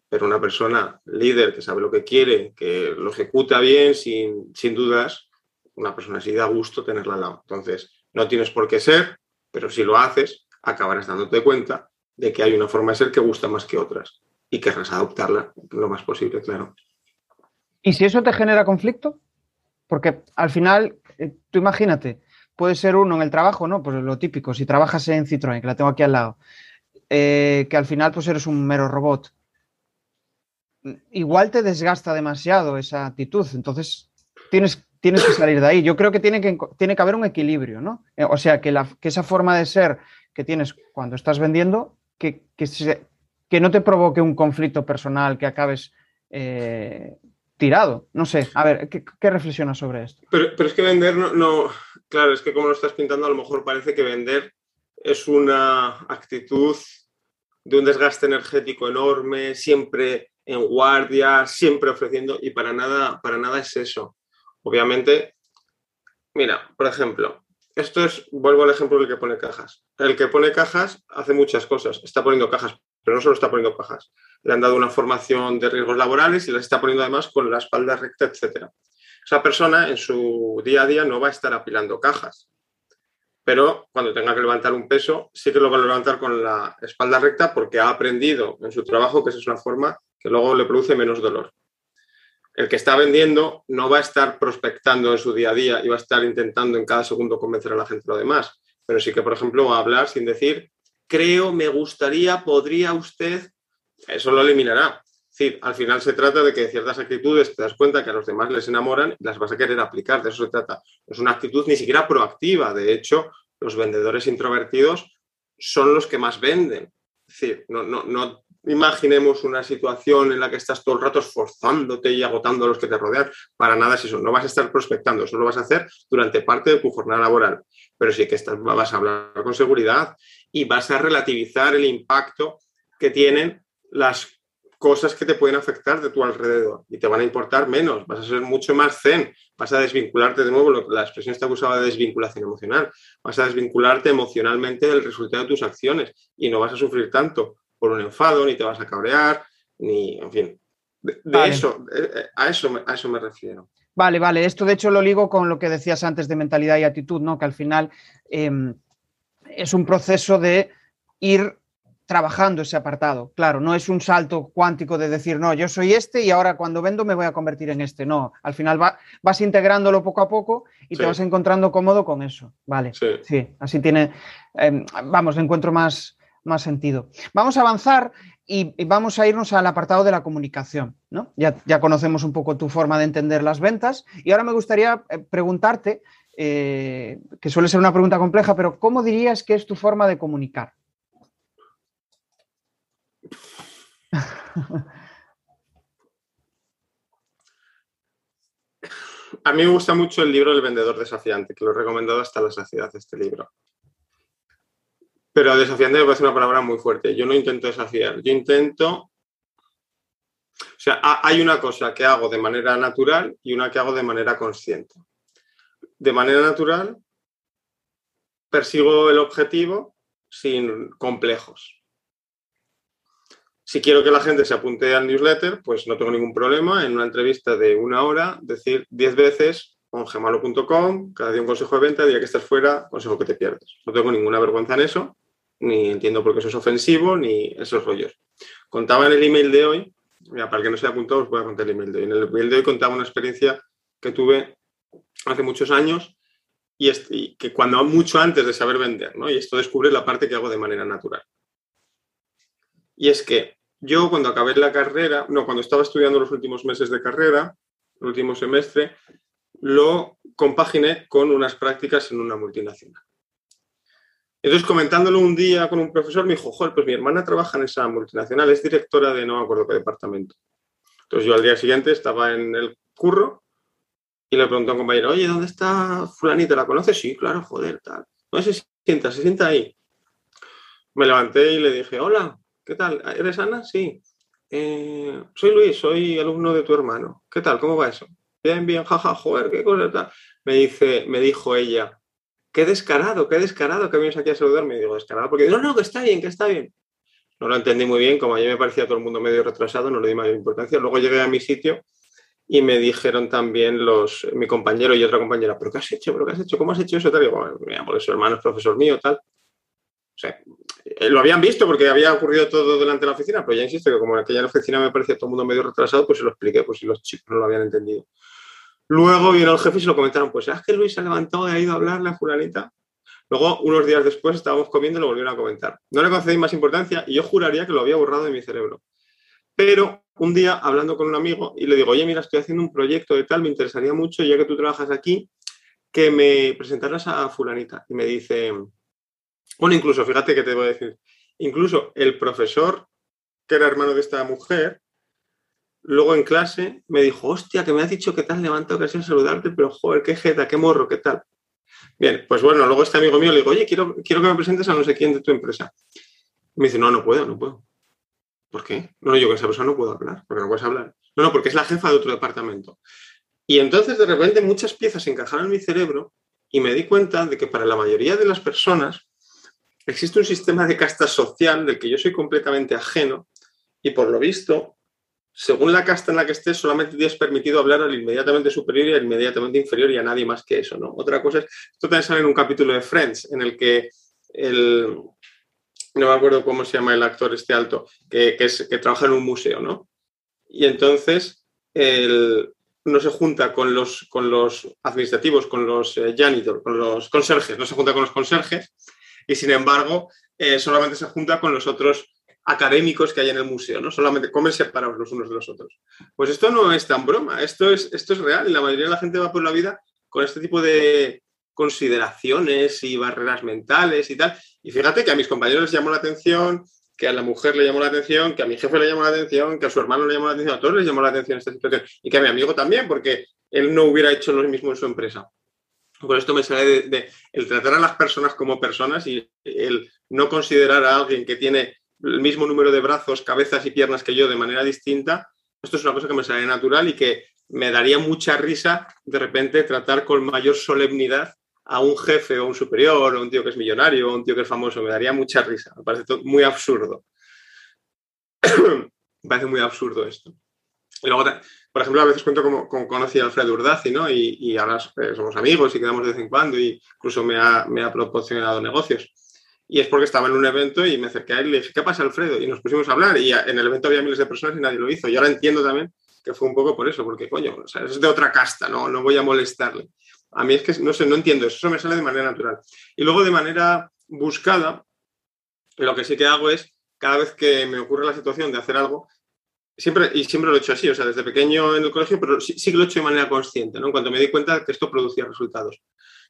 Pero una persona líder que sabe lo que quiere, que lo ejecuta bien, sin, sin dudas, una persona así da gusto tenerla al lado. Entonces, no tienes por qué ser, pero si lo haces, acabarás dándote cuenta de que hay una forma de ser que gusta más que otras y querrás adoptarla lo más posible, claro. ¿Y si eso te genera conflicto? Porque al final, tú imagínate, puede ser uno en el trabajo, ¿no? Pues lo típico, si trabajas en Citroën, que la tengo aquí al lado, eh, que al final pues eres un mero robot. Igual te desgasta demasiado esa actitud, entonces tienes, tienes que salir de ahí. Yo creo que tiene que, tiene que haber un equilibrio, ¿no? O sea, que, la, que esa forma de ser que tienes cuando estás vendiendo, que, que, se, que no te provoque un conflicto personal, que acabes... Eh, tirado. No sé, a ver, ¿qué, qué reflexionas sobre esto? Pero, pero es que vender no, no... Claro, es que como lo estás pintando, a lo mejor parece que vender es una actitud de un desgaste energético enorme, siempre en guardia, siempre ofreciendo, y para nada, para nada es eso. Obviamente, mira, por ejemplo, esto es... Vuelvo al ejemplo del que pone cajas. El que pone cajas hace muchas cosas. Está poniendo cajas, pero no solo está poniendo cajas. Le han dado una formación de riesgos laborales y las está poniendo además con la espalda recta, etcétera. Esa persona en su día a día no va a estar apilando cajas, pero cuando tenga que levantar un peso sí que lo va a levantar con la espalda recta porque ha aprendido en su trabajo que esa es una forma que luego le produce menos dolor. El que está vendiendo no va a estar prospectando en su día a día y va a estar intentando en cada segundo convencer a la gente de lo demás, pero sí que, por ejemplo, va a hablar sin decir creo, me gustaría, podría usted... Eso lo eliminará. Es decir, al final se trata de que ciertas actitudes te das cuenta que a los demás les enamoran y las vas a querer aplicar, de eso se trata. No es una actitud ni siquiera proactiva. De hecho, los vendedores introvertidos son los que más venden. Es decir, no, no, no imaginemos una situación en la que estás todo el rato esforzándote y agotando a los que te rodean. Para nada es eso. No vas a estar prospectando. Eso lo vas a hacer durante parte de tu jornada laboral. Pero sí que estás, vas a hablar con seguridad y vas a relativizar el impacto que tienen las cosas que te pueden afectar de tu alrededor y te van a importar menos, vas a ser mucho más zen, vas a desvincularte de nuevo, la expresión está usada de desvinculación emocional, vas a desvincularte emocionalmente del resultado de tus acciones y no vas a sufrir tanto por un enfado, ni te vas a cabrear, ni, en fin, de, de vale. eso, a eso, a eso me refiero. Vale, vale, esto de hecho lo ligo con lo que decías antes de mentalidad y actitud, ¿no? Que al final eh, es un proceso de ir trabajando ese apartado, claro, no es un salto cuántico de decir, no, yo soy este y ahora cuando vendo me voy a convertir en este, no, al final va, vas integrándolo poco a poco y sí. te vas encontrando cómodo con eso, vale, sí, sí así tiene, eh, vamos, encuentro más, más sentido. Vamos a avanzar y, y vamos a irnos al apartado de la comunicación, ¿no? Ya, ya conocemos un poco tu forma de entender las ventas y ahora me gustaría preguntarte, eh, que suele ser una pregunta compleja, pero ¿cómo dirías que es tu forma de comunicar? A mí me gusta mucho el libro El vendedor desafiante, que lo he recomendado hasta la saciedad, este libro. Pero desafiante me parece una palabra muy fuerte. Yo no intento desafiar, yo intento... O sea, hay una cosa que hago de manera natural y una que hago de manera consciente. De manera natural, persigo el objetivo sin complejos. Si quiero que la gente se apunte al newsletter, pues no tengo ningún problema en una entrevista de una hora decir diez veces mongemalo punto com, cada día un consejo de venta, día que estás fuera, consejo que te pierdes. No tengo ninguna vergüenza en eso, ni entiendo por qué eso es ofensivo, ni esos rollos. Contaba en el email de hoy, mira, para el que no se haya apuntado os voy a contar el email de hoy. En el email de hoy contaba una experiencia que tuve hace muchos años y, este, y que cuando mucho antes de saber vender, ¿no? Y esto descubre la parte que hago de manera natural. Y es que yo cuando acabé la carrera, no, cuando estaba estudiando los últimos meses de carrera, el último semestre, lo compaginé con unas prácticas en una multinacional. Entonces, comentándolo un día con un profesor, me dijo, joder, pues mi hermana trabaja en esa multinacional, es directora de no me acuerdo qué departamento. Entonces, yo al día siguiente estaba en el curro y le pregunté a un compañero, oye, ¿dónde está fulanita? ¿La conoces? Sí, claro, joder, tal. No, se sienta, se sienta ahí. Me levanté y le dije, hola, ¿qué tal? ¿Eres Ana? Sí. Eh, soy Luis, soy alumno de tu hermano. ¿Qué tal? ¿Cómo va eso? Bien, bien, jaja, joder, qué cosa tal. Me dice, me dijo ella, qué descarado, qué descarado que vienes aquí a saludarme. Y digo, descarado, porque no, no, que está bien, que está bien. No lo entendí muy bien, como a mí me parecía todo el mundo medio retrasado, no le di mayor importancia. Luego llegué a mi sitio y me dijeron también los, mi compañero y otra compañera, ¿pero qué has hecho? ¿Pero qué has hecho? ¿Cómo has hecho eso? Tal. Y digo, bueno, mira, porque su hermano es profesor mío, tal. O sea, lo habían visto porque había ocurrido todo delante de la oficina, pero ya insisto que como en aquella oficina me parecía todo el mundo medio retrasado, pues se lo expliqué, pues si los chicos no lo habían entendido. Luego vino el jefe y se lo comentaron, pues ¿sabes que Luis se ha levantado y ha ido a hablar la fulanita? Luego, unos días después, estábamos comiendo y lo volvieron a comentar. No le concedí más importancia y yo juraría que lo había borrado de mi cerebro. Pero un día, hablando con un amigo, y le digo, oye, mira, estoy haciendo un proyecto de tal, me interesaría mucho, ya que tú trabajas aquí, que me presentaras a fulanita. Y me dice... Bueno, incluso, fíjate que te voy a decir, incluso el profesor, que era hermano de esta mujer, luego en clase me dijo, hostia, que me has dicho que te has levantado, que has ido a saludarte, pero joder, qué jeta, qué morro, qué tal. Bien, pues bueno, luego este amigo mío le digo, oye, quiero, quiero que me presentes a no sé quién de tu empresa. Y me dice, no, no puedo, no puedo. ¿Por qué? No, yo con esa persona no puedo hablar, porque no puedes hablar. No, no, porque es la jefa de otro departamento. Y entonces, de repente, muchas piezas se encajaron en mi cerebro y me di cuenta de que para la mayoría de las personas existe un sistema de casta social del que yo soy completamente ajeno y, por lo visto, según la casta en la que estés, solamente te es permitido hablar al inmediatamente superior y al inmediatamente inferior y a nadie más que eso, ¿no? Otra cosa es... Esto también sale en un capítulo de Friends, en el que el... No me acuerdo cómo se llama el actor este alto, que, que, es, que trabaja en un museo, ¿no? Y entonces el... no se junta con los, con los administrativos, con los eh, janitor, con los conserjes, no se junta con los conserjes, y sin embargo, eh, solamente se junta con los otros académicos que hay en el museo, ¿no? Solamente comen separados los unos de los otros. Pues esto no es tan broma, esto es, esto es real y la mayoría de la gente va por la vida con este tipo de consideraciones y barreras mentales y tal. Y fíjate que a mis compañeros les llamó la atención, que a la mujer le llamó la atención, que a mi jefe le llamó la atención, que a su hermano le llamó la atención, a todos les llamó la atención esta situación y que a mi amigo también, porque él no hubiera hecho lo mismo en su empresa. Por esto me sale de, de el tratar a las personas como personas y el no considerar a alguien que tiene el mismo número de brazos, cabezas y piernas que yo de manera distinta. Esto es una cosa que me sale natural y que me daría mucha risa de repente tratar con mayor solemnidad a un jefe o un superior o un tío que es millonario o un tío que es famoso. Me daría mucha risa. Me parece muy absurdo. Me parece muy absurdo esto. Y luego, por ejemplo, a veces cuento como, como conocí a Alfredo Urdazi, ¿no? Y, y ahora somos amigos y quedamos de vez en cuando y incluso me ha, me ha proporcionado negocios. Y es porque estaba en un evento y me acerqué a él y le dije, ¿qué pasa, Alfredo? Y nos pusimos a hablar y en el evento había miles de personas y nadie lo hizo. Y ahora entiendo también que fue un poco por eso, porque, coño, o sea, es de otra casta, ¿no? No voy a molestarle. A mí es que, no sé, no entiendo eso. Eso me sale de manera natural. Y luego, de manera buscada, lo que sí que hago es, cada vez que me ocurre la situación de hacer algo, Siempre, y siempre lo he hecho así, o sea, desde pequeño en el colegio, pero sí, sí que lo he hecho de manera consciente, ¿no? En cuanto me di cuenta que esto producía resultados.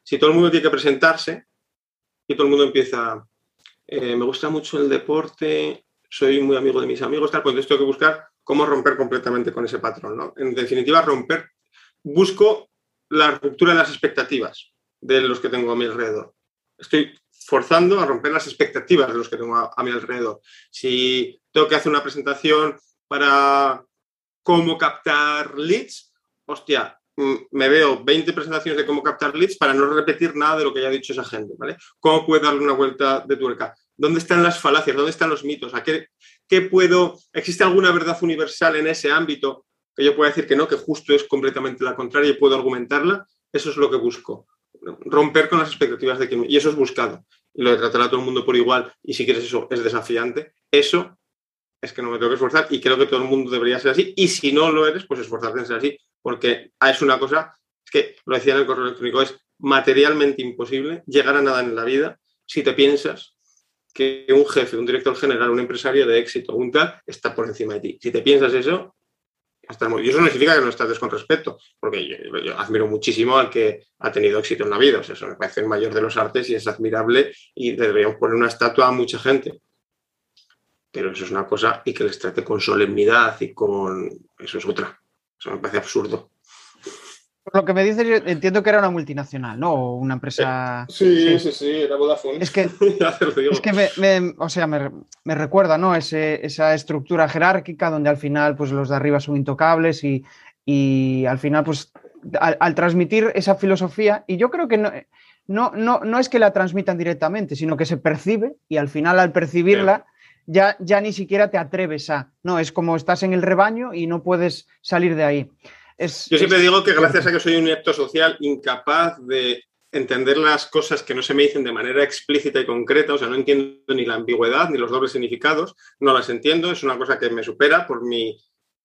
Si todo el mundo tiene que presentarse y todo el mundo empieza, eh, me gusta mucho el deporte, soy muy amigo de mis amigos, tal, pues entonces tengo que buscar cómo romper completamente con ese patrón, ¿no? En definitiva, romper, busco la ruptura de las expectativas de los que tengo a mi alrededor. Estoy forzando a romper las expectativas de los que tengo a, a mi alrededor. Si tengo que hacer una presentación para cómo captar leads, hostia, me veo veinte presentaciones de cómo captar leads para no repetir nada de lo que ya ha dicho esa gente, ¿vale? ¿Cómo puedo darle una vuelta de tuerca? ¿Dónde están las falacias? ¿Dónde están los mitos? ¿A qué, qué puedo? ¿Existe alguna verdad universal en ese ámbito que yo pueda decir que no, que justo es completamente la contraria y puedo argumentarla? Eso es lo que busco. Romper con las expectativas de quien... Y eso es buscado. Y lo de tratar a todo el mundo por igual, y si quieres eso, es desafiante. Eso es que no me tengo que esforzar y creo que todo el mundo debería ser así. Y si no lo eres, pues esforzarte en ser así. Porque es una cosa, es que lo decía en el correo electrónico, es materialmente imposible llegar a nada en la vida si te piensas que un jefe, un director general, un empresario de éxito, un tal, está por encima de ti. Si te piensas eso... Y eso no significa que no estás con respeto, porque yo, yo admiro muchísimo al que ha tenido éxito en la vida. O sea, eso me parece el mayor de los artes y es admirable y deberíamos poner una estatua a mucha gente. Pero eso es una cosa, y que les trate con solemnidad y con... Eso es otra. Eso me parece absurdo. Por lo que me dices, yo entiendo que era una multinacional, ¿no? O una empresa... Sí, sí, sí, sí, era Vodafone. Es que, es que me, me, o sea, me, me recuerda, ¿no? Ese, esa estructura jerárquica donde al final pues, los de arriba son intocables y, y al final, pues, al, al transmitir esa filosofía, y yo creo que no, no, no, no es que la transmitan directamente, sino que se percibe y al final al percibirla... Sí. Ya, ya ni siquiera te atreves a... No, es como estás en el rebaño y no puedes salir de ahí. Es, Yo siempre es... digo que gracias a que soy un inepto social, incapaz de entender las cosas que no se me dicen de manera explícita y concreta, o sea, no entiendo ni la ambigüedad ni los dobles significados, no las entiendo, es una cosa que me supera por mi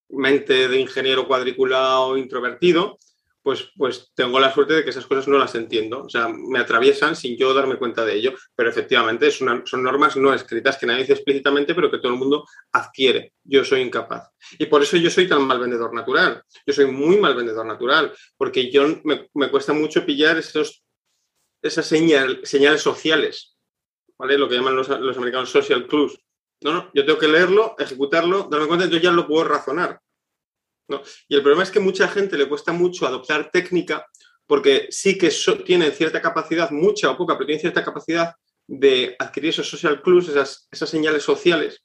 mente de ingeniero cuadriculado introvertido, pues, pues tengo la suerte de que esas cosas no las entiendo, o sea, me atraviesan sin yo darme cuenta de ello, pero efectivamente es una, son normas no escritas que nadie dice explícitamente, pero que todo el mundo adquiere. Yo soy incapaz. Y por eso yo soy tan mal vendedor natural, yo soy muy mal vendedor natural, porque yo me, me cuesta mucho pillar esos, esas señal, señales sociales, ¿vale? Lo que llaman los, los americanos social clues. No, no, yo tengo que leerlo, ejecutarlo, darme cuenta, entonces ya lo puedo razonar. No. Y el problema es que mucha gente le cuesta mucho adoptar técnica porque sí que so- tienen cierta capacidad, mucha o poca, pero tienen cierta capacidad de adquirir esos social clues, esas, esas señales sociales.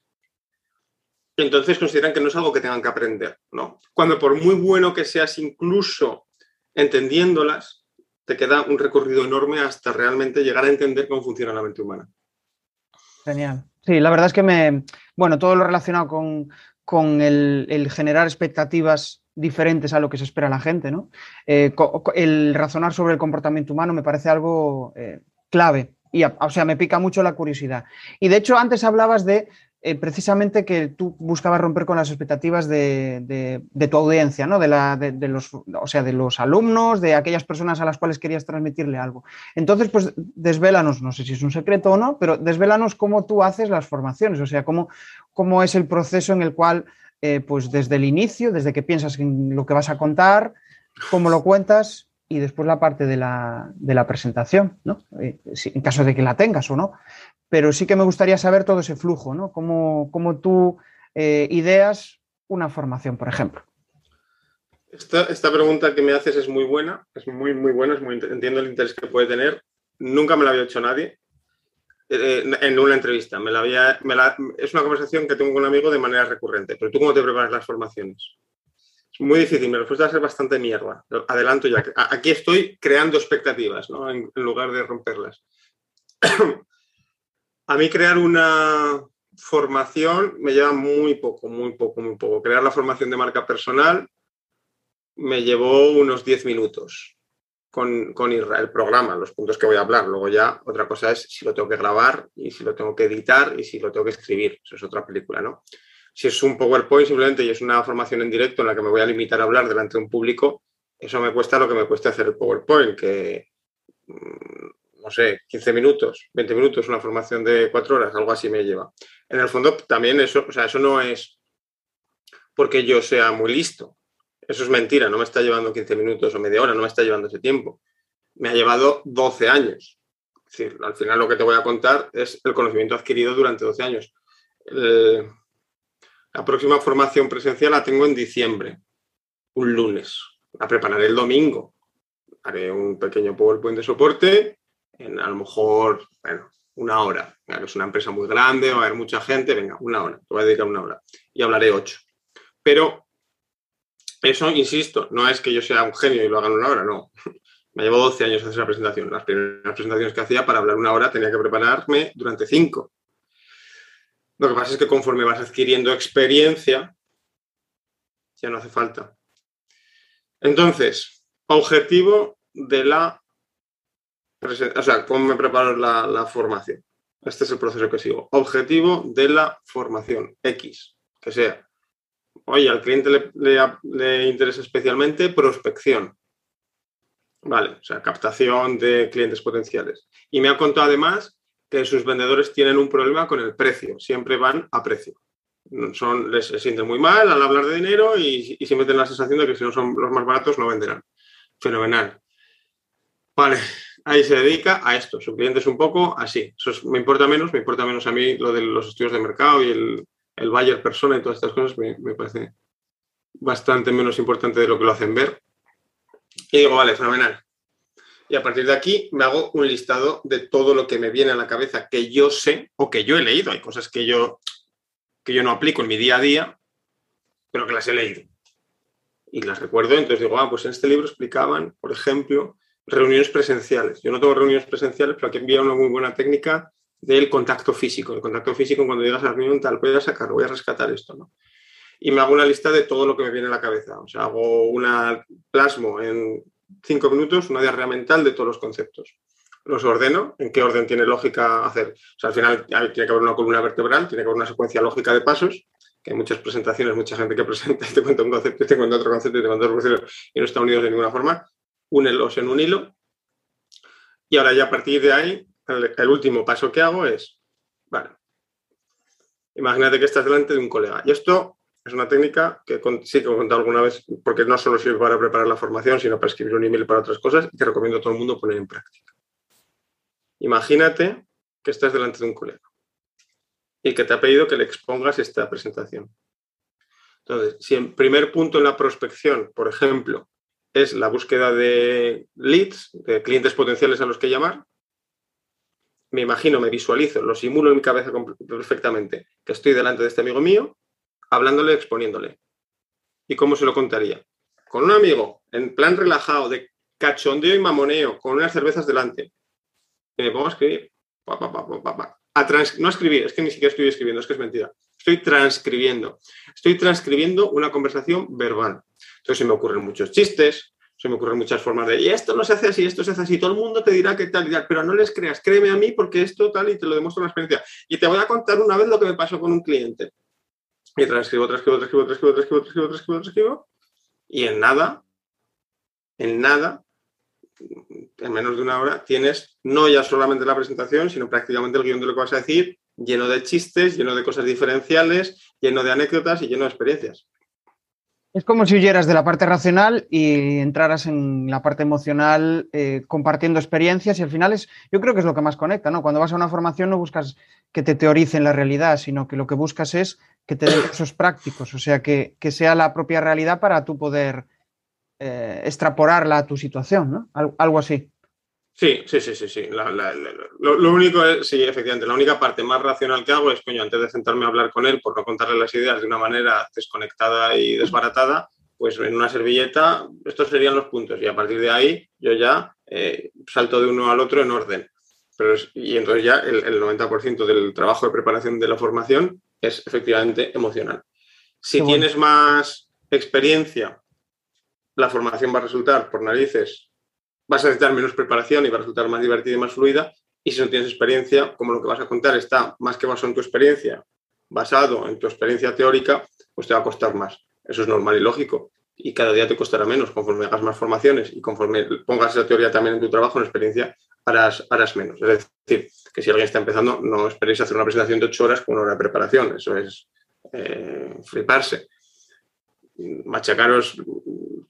Y entonces consideran que no es algo que tengan que aprender, ¿no? Cuando por muy bueno que seas, incluso entendiéndolas, te queda un recorrido enorme hasta realmente llegar a entender cómo funciona la mente humana. Genial. Sí, la verdad es que me... Bueno, todo lo relacionado con... con el, el generar expectativas diferentes a lo que se espera la gente, ¿no? Eh, co- el razonar sobre el comportamiento humano me parece algo eh, clave y, a, o sea, me pica mucho la curiosidad. Y de hecho antes hablabas de eh, precisamente que tú buscabas romper con las expectativas de, de, de tu audiencia, ¿no? De la, de, de los, o sea, de los alumnos, de aquellas personas a las cuales querías transmitirle algo. Entonces, pues desvélanos, no sé si es un secreto o no, pero desvélanos cómo tú haces las formaciones, o sea, cómo ¿Cómo es el proceso en el cual, eh, pues desde el inicio, desde que piensas en lo que vas a contar, cómo lo cuentas y después la parte de la, de la presentación, ¿no? Eh, si, en caso de que la tengas o no. Pero sí que me gustaría saber todo ese flujo, ¿no? Cómo, cómo tú eh, ideas una formación, por ejemplo. Esta, esta pregunta que me haces es muy buena, es muy, muy buena, es muy, entiendo el interés que puede tener. Nunca me la había hecho nadie. En una entrevista, me la había, me la, es una conversación que tengo con un amigo de manera recurrente, pero ¿tú cómo te preparas las formaciones? Es muy difícil, mi respuesta va a ser bastante mierda, adelanto ya, aquí estoy creando expectativas, ¿no? en, en lugar de romperlas. A mí crear una formación me lleva muy poco, muy poco, muy poco. Crear la formación de marca personal me llevó unos diez minutos. Con, con el programa, los puntos que voy a hablar. Luego ya otra cosa es si lo tengo que grabar y si lo tengo que editar y si lo tengo que escribir. Eso es otra película, ¿no? Si es un PowerPoint simplemente y es una formación en directo en la que me voy a limitar a hablar delante de un público, eso me cuesta lo que me cuesta hacer el PowerPoint, que, no sé, quince minutos, veinte minutos, una formación de cuatro horas, algo así me lleva. En el fondo también eso, o sea, eso no es porque yo sea muy listo. Eso es mentira, no me está llevando quince minutos o media hora, no me está llevando ese tiempo. Me ha llevado doce años. Es decir, al final lo que te voy a contar es el conocimiento adquirido durante doce años. Eh, la próxima formación presencial la tengo en diciembre, un lunes. La prepararé el domingo. Haré un pequeño PowerPoint de soporte en a lo mejor, bueno, una hora. Claro, es una empresa muy grande, va a haber mucha gente. Venga, una hora. Te voy a dedicar una hora. Y hablaré ocho. Pero eso, insisto, no es que yo sea un genio y lo haga en una hora, no. Me llevo doce años hacer esa presentación. Las primeras presentaciones que hacía para hablar una hora tenía que prepararme durante cinco. Lo que pasa es que conforme vas adquiriendo experiencia, ya no hace falta. Entonces, objetivo de la presentación, o sea, cómo me preparo la, la formación. Este es el proceso que sigo. Objetivo de la formación, X, que sea. Oye, al cliente le, le, le interesa especialmente prospección. Vale, o sea, captación de clientes potenciales. Y me ha contado además que sus vendedores tienen un problema con el precio, siempre van a precio. Son, les se sienten muy mal al hablar de dinero y, y siempre tienen la sensación de que si no son los más baratos no venderán. Fenomenal. Vale, ahí se dedica a esto. Su cliente es un poco así. Eso es, me importa menos, me importa menos a mí lo de los estudios de mercado y el, el buyer persona y todas estas cosas me, me parece bastante menos importante de lo que lo hacen ver. Y digo, vale, fenomenal. Y a partir de aquí me hago un listado de todo lo que me viene a la cabeza que yo sé o que yo he leído. Hay cosas que yo, que yo no aplico en mi día a día, pero que las he leído. Y las recuerdo, entonces digo, ah, pues en este libro explicaban, por ejemplo, reuniones presenciales. Yo no tengo reuniones presenciales, pero aquí envía una muy buena técnica del contacto físico. El contacto físico, cuando llegas a la reunión, tal, voy a sacarlo, voy a rescatar esto, ¿no? Y me hago una lista de todo lo que me viene a la cabeza. O sea, hago una plasmo en cinco minutos, una diarrea mental de todos los conceptos. Los ordeno, en qué orden tiene lógica hacer. O sea, al final tiene que haber una columna vertebral, tiene que haber una secuencia lógica de pasos, que hay muchas presentaciones, mucha gente que presenta y te cuenta un concepto y te cuenta otro concepto y te cuenta otro concepto y no están unidos de ninguna forma. Únelos en un hilo. Y ahora ya a partir de ahí, el, el último paso que hago es, vale, imagínate que estás delante de un colega. Y esto es una técnica que sí que he contado alguna vez, porque no solo sirve para preparar la formación, sino para escribir un email para otras cosas, y te recomiendo a todo el mundo poner en práctica. Imagínate que estás delante de un colega y que te ha pedido que le expongas esta presentación. Entonces, si el primer punto en la prospección, por ejemplo, es la búsqueda de leads, de clientes potenciales a los que llamar, me imagino, me visualizo, lo simulo en mi cabeza perfectamente, que estoy delante de este amigo mío, hablándole, exponiéndole. ¿Y cómo se lo contaría? Con un amigo, en plan relajado, de cachondeo y mamoneo, con unas cervezas delante. Y me pongo a escribir. Pa, pa, pa, pa, pa. A trans... No a escribir, es que ni siquiera estoy escribiendo, es que es mentira. Estoy transcribiendo. Estoy transcribiendo una conversación verbal. Entonces se me ocurren muchos chistes, se me ocurren muchas formas de, y esto no se hace así, esto se hace así, todo el mundo te dirá que tal y tal, pero no les creas, créeme a mí porque esto tal y te lo demuestro en la experiencia. Y te voy a contar una vez lo que me pasó con un cliente. Y transcribo, transcribo, transcribo, transcribo, transcribo, transcribo, transcribo, transcribo, y en nada, en nada, en menos de una hora, tienes no ya solamente la presentación, sino prácticamente el guión de lo que vas a decir, lleno de chistes, lleno de cosas diferenciales, lleno de anécdotas y lleno de experiencias. Es como si huyeras de la parte racional y entraras en la parte emocional eh, compartiendo experiencias y al final es, yo creo que es lo que más conecta, ¿no? Cuando vas a una formación no buscas que te teoricen la realidad, sino que lo que buscas es que te den casos prácticos, o sea, que, que sea la propia realidad para tú poder eh, extrapolarla a tu situación, ¿no? Al, algo así. Sí, sí, sí, sí, sí. La, la, la, lo, lo único es, sí, efectivamente, la única parte más racional que hago es, coño, antes de sentarme a hablar con él, por no contarle las ideas de una manera desconectada y desbaratada, pues en una servilleta, estos serían los puntos. Y a partir de ahí, yo ya eh, salto de uno al otro en orden. Pero es, y entonces ya el, el noventa por ciento del trabajo de preparación de la formación es efectivamente emocional. Si Qué bueno. Tienes más experiencia, la formación va a resultar por narices. Vas a necesitar menos preparación y va a resultar más divertida y más fluida. Y si no tienes experiencia, como lo que vas a contar está más que basado en tu experiencia, basado en tu experiencia teórica, pues te va a costar más. Eso es normal y lógico. Y cada día te costará menos. Conforme hagas más formaciones y conforme pongas esa teoría también en tu trabajo, en experiencia, harás, harás menos. Es decir, que si alguien está empezando, no esperéis hacer una presentación de ocho horas con una hora de preparación. Eso es eh, fliparse. Machacaros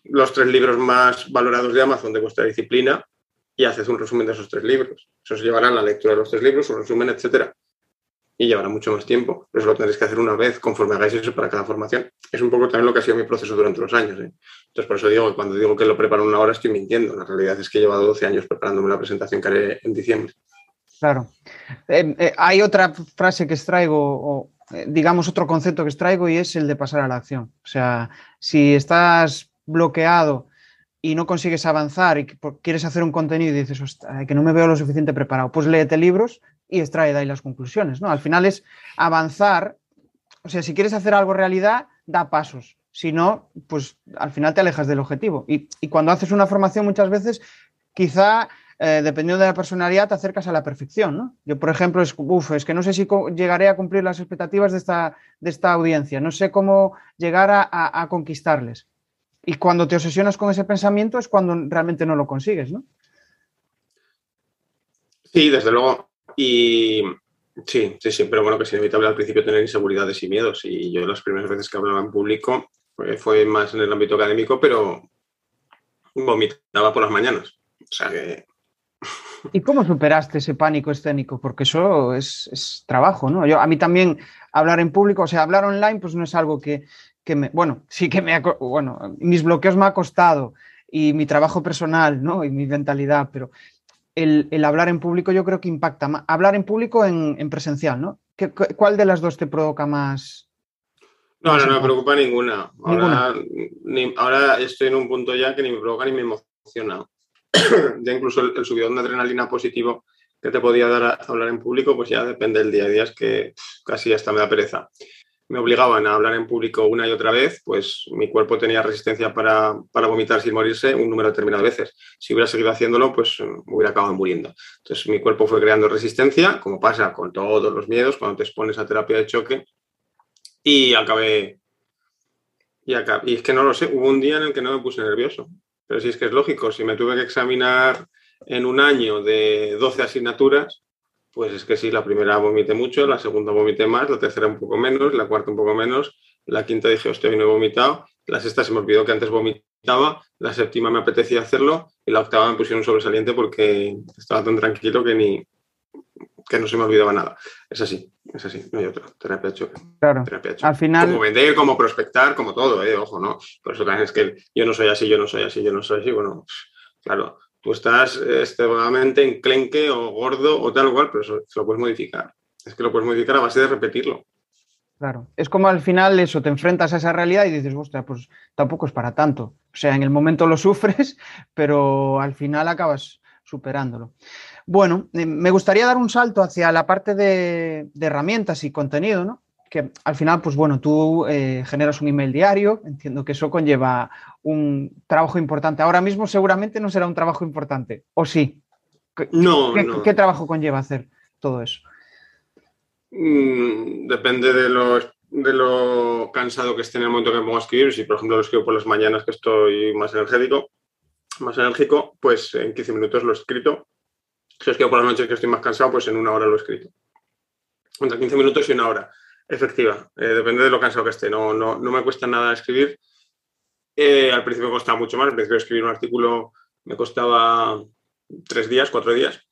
los tres libros más valorados de Amazon de vuestra disciplina y haces un resumen de esos tres libros. Eso os llevará a la lectura de los tres libros, un resumen, etcétera. y llevará mucho más tiempo, pero eso lo tendréis que hacer una vez conforme hagáis eso para cada formación. Es un poco también lo que ha sido mi proceso durante los años, ¿eh? Entonces, por eso digo que cuando digo que lo preparo en una hora estoy mintiendo. La realidad es que he llevado doce años preparándome la presentación que haré en diciembre. Claro. Eh, eh, hay otra frase que extraigo, o eh, digamos otro concepto que extraigo, y es el de pasar a la acción. O sea, si estás bloqueado y no consigues avanzar y quieres hacer un contenido y dices que no me veo lo suficiente preparado, pues léete libros y extrae de ahí las conclusiones, ¿no? Al final es avanzar. O sea, si quieres hacer algo realidad, da pasos. Si no, pues al final te alejas del objetivo. Y, y cuando haces una formación muchas veces, quizá... Eh, dependiendo de la personalidad, te acercas a la perfección, ¿no? Yo, por ejemplo, es, uf, es que no sé si llegaré a cumplir las expectativas de esta, de esta audiencia, no sé cómo llegar a, a, a conquistarles. Y cuando te obsesionas con ese pensamiento es cuando realmente no lo consigues, ¿no? Sí, desde luego. Y sí, sí, sí, pero bueno, que es inevitable al principio tener inseguridades y miedos. Y yo las primeras veces que hablaba en público fue más en el ámbito académico, pero vomitaba por las mañanas. O sea que... ¿Y cómo superaste ese pánico escénico? Porque eso es, es trabajo, ¿no? Yo, a mí también hablar en público, o sea, hablar online, pues no es algo que, que me... Bueno, sí que me ha... Bueno, mis bloqueos me ha costado y mi trabajo personal, ¿no? Y mi mentalidad, pero el, el hablar en público yo creo que impacta más. Hablar en público en, en presencial, ¿no? ¿Qué, ¿Cuál de las dos te provoca más...? No, más no, no me preocupa ninguna. Ahora, ¿Ninguna? Ni, ahora estoy en un punto ya que ni me provoca ni me emociona. Ya incluso el, el subidón de adrenalina positivo que te podía dar a hablar en público, pues ya depende del día a día, es que pff, casi hasta me da pereza. Me obligaban a hablar en público una y otra vez, pues mi cuerpo tenía resistencia para, para vomitar sin morirse un número determinado de veces. Si hubiera seguido haciéndolo, pues me hubiera acabado muriendo. Entonces mi cuerpo fue creando resistencia, como pasa con todos los miedos cuando te expones a terapia de choque, y acabé... Y, acabé, y es que no lo sé, hubo un día en el que no me puse nervioso. Pero si es que es lógico, si me tuve que examinar en un año de doce asignaturas, pues es que sí, la primera vomité mucho, la segunda vomité más, la tercera un poco menos, la cuarta un poco menos, la quinta dije, hostia, hoy no he vomitado, la sexta se me olvidó que antes vomitaba, la séptima me apetecía hacerlo y la octava me pusieron un sobresaliente porque estaba tan tranquilo que ni que no se me olvidaba nada. Es así, es así, no hay otra. Terapia de choque. Claro. Terapia de choque. Al final... Como vender, como prospectar, como todo, eh, ojo, ¿no? Por eso también es que yo no soy así, yo no soy así, yo no soy así. Bueno, claro, tú estás extremadamente enclenque o gordo o tal o cual, pero eso lo puedes modificar. Es que lo puedes modificar a base de repetirlo. Claro. Es como al final eso, te enfrentas a esa realidad y dices, hostia, pues tampoco es para tanto. O sea, en el momento lo sufres, pero al final acabas superándolo. Bueno, eh, me gustaría dar un salto hacia la parte de, de herramientas y contenido, ¿no? Que al final, pues bueno, tú eh, generas un email diario, entiendo que eso conlleva un trabajo importante. Ahora mismo seguramente no será un trabajo importante, ¿o sí? ¿Qué, no, qué, no. ¿Qué trabajo conlleva hacer todo eso? Mm, depende de los... de lo cansado que esté en el momento que me pongo a escribir. Si, por ejemplo, lo escribo por las mañanas, que estoy más energético, más enérgico, pues en quince minutos lo he escrito. Si es que por las noches que estoy más cansado, pues en una hora lo he escrito. Entre quince minutos y una hora. Efectiva. Eh, depende de lo cansado que esté. No, no, no me cuesta nada escribir. Eh, al principio me costaba mucho más. Al principio escribir un artículo me costaba tres días, cuatro días.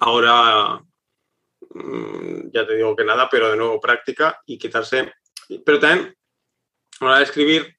Ahora mmm, ya te digo que nada, pero de nuevo práctica y quitarse. Pero también, a la hora de escribir,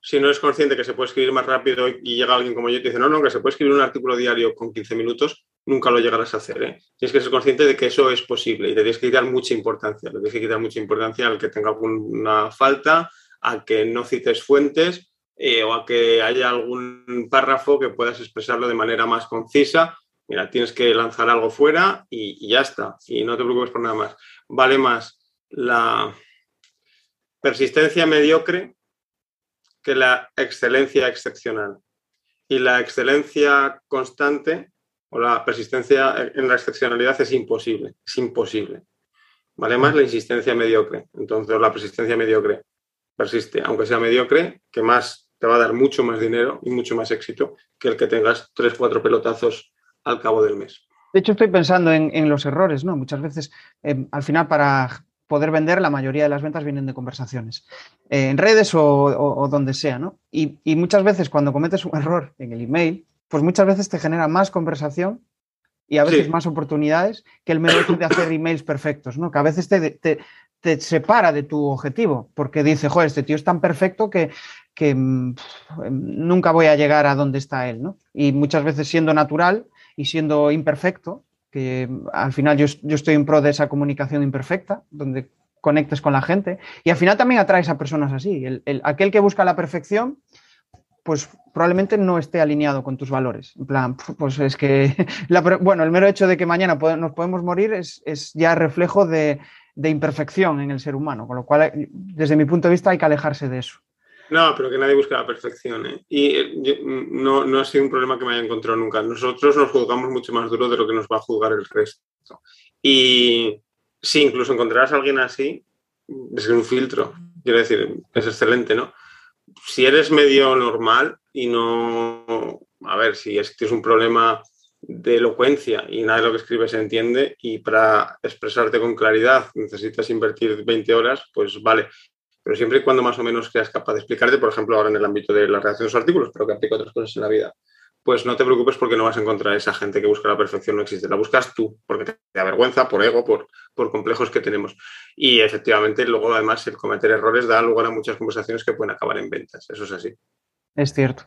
si no eres consciente que se puede escribir más rápido y llega alguien como yo y te dice, no, no, que se puede escribir un artículo diario con quince minutos, nunca lo llegarás a hacer, ¿eh? Tienes que ser consciente de que eso es posible y te tienes que quitar mucha importancia. Le tienes que quitar mucha importancia al que tenga alguna falta, a que no cites fuentes eh, o a que haya algún párrafo que puedas expresarlo de manera más concisa. Mira, tienes que lanzar algo fuera y, y ya está. Y no te preocupes por nada más. Vale más la persistencia mediocre que la excelencia excepcional. Y la excelencia constante o la persistencia en la excepcionalidad es imposible, es imposible. Vale más la insistencia mediocre. Entonces la persistencia mediocre persiste, aunque sea mediocre, que más te va a dar mucho más dinero y mucho más éxito que el que tengas tres, cuatro pelotazos al cabo del mes. De hecho, estoy pensando en, en los errores, ¿no? Muchas veces, eh, al final, para poder vender, la mayoría de las ventas vienen de conversaciones, eh, en redes o, o, o donde sea, ¿no? Y, y muchas veces cuando cometes un error en el email, pues muchas veces te genera más conversación y a veces sí. más oportunidades que el mero hecho de hacer emails perfectos, ¿no? Que a veces te, te, te separa de tu objetivo, porque dice, joder, este tío es tan perfecto que, que pff, nunca voy a llegar a donde está él, ¿no? Y muchas veces siendo natural y siendo imperfecto, que al final yo, yo estoy en pro de esa comunicación imperfecta, donde conectes con la gente, y al final también atraes a personas así. El, el, aquel que busca la perfección, pues probablemente no esté alineado con tus valores. En plan, pues es que... La, bueno, el mero hecho de que mañana nos podemos morir es, es ya reflejo de, de imperfección en el ser humano, con lo cual, desde mi punto de vista, hay que alejarse de eso. No, pero que nadie busca la perfección, ¿eh? Y yo, no, no ha sido un problema que me haya encontrado nunca. Nosotros nos juzgamos mucho más duro de lo que nos va a juzgar el resto. Y si incluso encontrarás a alguien así, es un filtro. Quiero decir, es excelente, ¿no? Si eres medio normal y no... A ver, si es, es un problema de elocuencia y nada de lo que escribes se entiende y para expresarte con claridad necesitas invertir veinte horas, pues vale. Pero siempre y cuando más o menos seas capaz de explicarte, por ejemplo, ahora en el ámbito de la redacción de los artículos, pero que aplica otras cosas en la vida, pues no te preocupes porque no vas a encontrar esa gente que busca la perfección, no existe. La buscas tú, porque te avergüenza, por ego, por, por complejos que tenemos. Y efectivamente, luego además el cometer errores da lugar a muchas conversaciones que pueden acabar en ventas. Eso es así. Es cierto.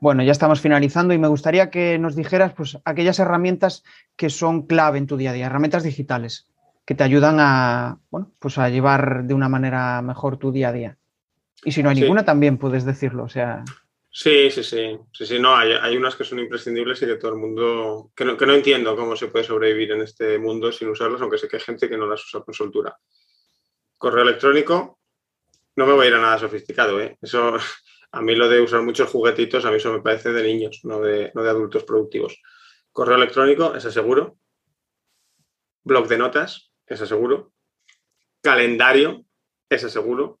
Bueno, ya estamos finalizando y me gustaría que nos dijeras pues aquellas herramientas que son clave en tu día a día, herramientas digitales que te ayudan a, bueno, pues a llevar de una manera mejor tu día a día. Y si no hay sí. ninguna, también puedes decirlo, o sea... Sí, sí, sí, sí, sí, no, hay, hay unas que son imprescindibles y que todo el mundo, que no, que no entiendo cómo se puede sobrevivir en este mundo sin usarlas, aunque sé que hay gente que no las usa con soltura. Correo electrónico, no me voy a ir a nada sofisticado, ¿eh? Eso, a mí lo de usar muchos juguetitos, a mí eso me parece de niños, no de, no de adultos productivos. Correo electrónico, es seguro. Blog de notas, es seguro. Calendario, es seguro.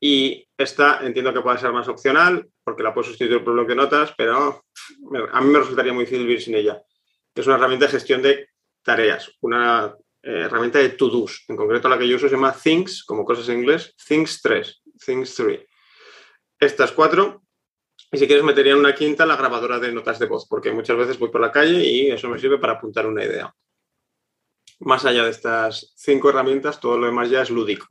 Y esta entiendo que puede ser más opcional porque la puedes sustituir por bloc de notas, pero a mí me resultaría muy difícil vivir sin ella. Es una herramienta de gestión de tareas, una eh, herramienta de to-dos. En concreto la que yo uso se llama Things, como cosas en inglés, Things tres, Things tres. Estas cuatro, y si quieres metería en una quinta la grabadora de notas de voz, porque muchas veces voy por la calle y eso me sirve para apuntar una idea. Más allá de estas cinco herramientas, todo lo demás ya es lúdico.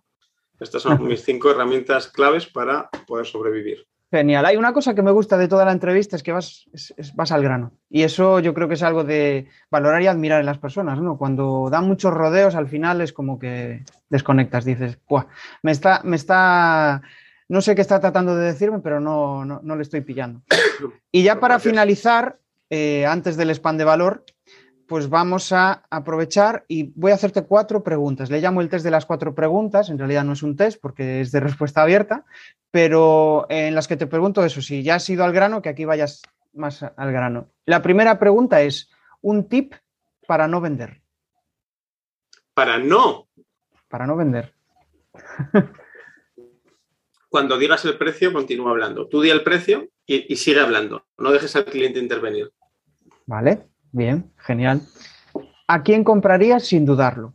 Estas son mis cinco herramientas claves para poder sobrevivir. Genial. Hay una cosa que me gusta de toda la entrevista, es que vas, es, es, vas al grano. Y eso yo creo que es algo de valorar y admirar en las personas, ¿no? Cuando dan muchos rodeos, al final es como que desconectas. Dices, ¡buah! Me está, me está, no sé qué está tratando de decirme, pero no, no, no le estoy pillando. Y ya para finalizar, eh, antes del spam de valor... pues vamos a aprovechar y voy a hacerte cuatro preguntas. Le llamo el test de las cuatro preguntas. En realidad no es un test porque es de respuesta abierta, pero en las que te pregunto eso, si ya has ido al grano, que aquí vayas más al grano. La primera pregunta es, ¿un tip para no vender? Para no. Para no vender. Cuando digas el precio, continúa hablando. Tú di el precio y, y sigue hablando. No dejes al cliente intervenir. Vale. Bien, genial. ¿A quién comprarías sin dudarlo?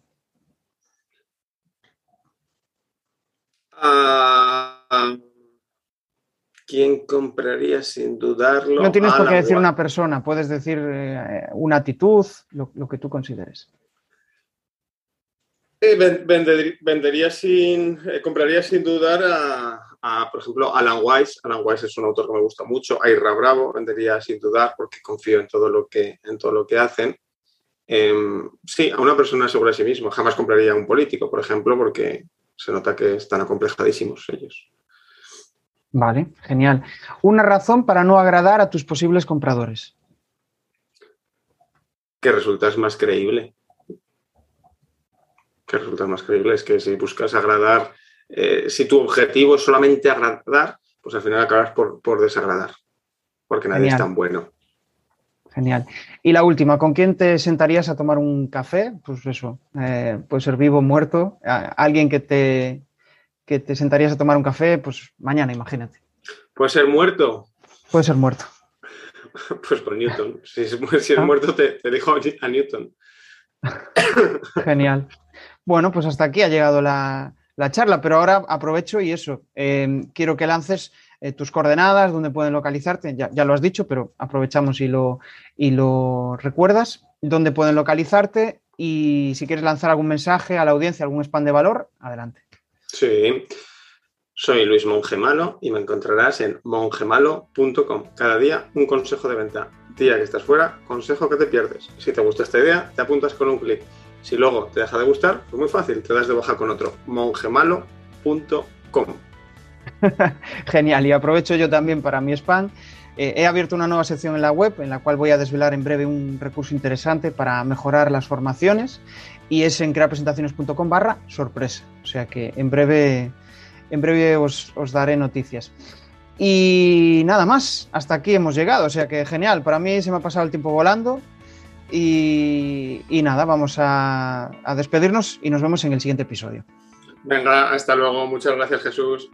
¿A quién compraría sin dudarlo? No tienes por qué decir una persona, puedes decir eh, una actitud, lo, lo que tú consideres. Eh, vender, vendería sin, eh, compraría sin dudar a, a, por ejemplo, Alan Weiss. Alan Weiss es un autor que me gusta mucho. A Raúl Bravo vendería sin dudar porque confío en todo lo que, en todo lo que hacen. Eh, sí, a una persona segura de sí misma. Jamás compraría a un político, por ejemplo, porque se nota que están acomplejadísimos ellos. Vale, genial. Una razón para no agradar a tus posibles compradores. Que resultas más creíble. que resulta más creíble, es que si buscas agradar, eh, si tu objetivo es solamente agradar, pues al final acabas por, por desagradar, porque nadie Genial. Es tan bueno. Genial. Y la última, ¿con quién te sentarías a tomar un café? Pues eso, eh, puede ser vivo, muerto, alguien que te, que te sentarías a tomar un café, pues mañana, imagínate. Puede ser muerto. Puede ser muerto. Pues con Newton, si, si es muerto te, te dejo a Newton. Genial. Bueno, pues hasta aquí ha llegado la, la charla, pero ahora aprovecho y eso, eh, quiero que lances eh, tus coordenadas, dónde pueden localizarte, ya, ya lo has dicho, pero aprovechamos y lo, y lo recuerdas, dónde pueden localizarte y si quieres lanzar algún mensaje a la audiencia, algún spam de valor, adelante. Sí, soy Luis Monge Malo y me encontrarás en mongemalo punto com. Cada día un consejo de venta. Día que estás fuera, consejo que te pierdes. Si te gusta esta idea, te apuntas con un clic. Si luego te deja de gustar, pues muy fácil, te das de baja con otro. mongemalo punto com. Genial, y aprovecho yo también para mi spam. Eh, he abierto una nueva sección en la web en la cual voy a desvelar en breve un recurso interesante para mejorar las formaciones y es en crearpresentaciones punto com barra sorpresa. O sea que en breve, en breve os, os daré noticias. Y nada más, hasta aquí hemos llegado. O sea que genial, para mí se me ha pasado el tiempo volando. Y, y nada, vamos a, a despedirnos y nos vemos en el siguiente episodio. Venga, hasta luego. Muchas gracias, Jesús.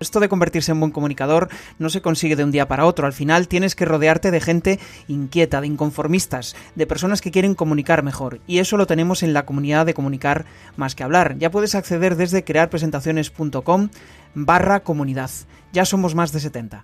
Esto de convertirse en buen comunicador no se consigue de un día para otro. Al final tienes que rodearte de gente inquieta, de inconformistas, de personas que quieren comunicar mejor. Y eso lo tenemos en la comunidad de Comunicar Más Que Hablar. Ya puedes acceder desde crearpresentaciones punto com barra comunidad. Ya somos más de setenta.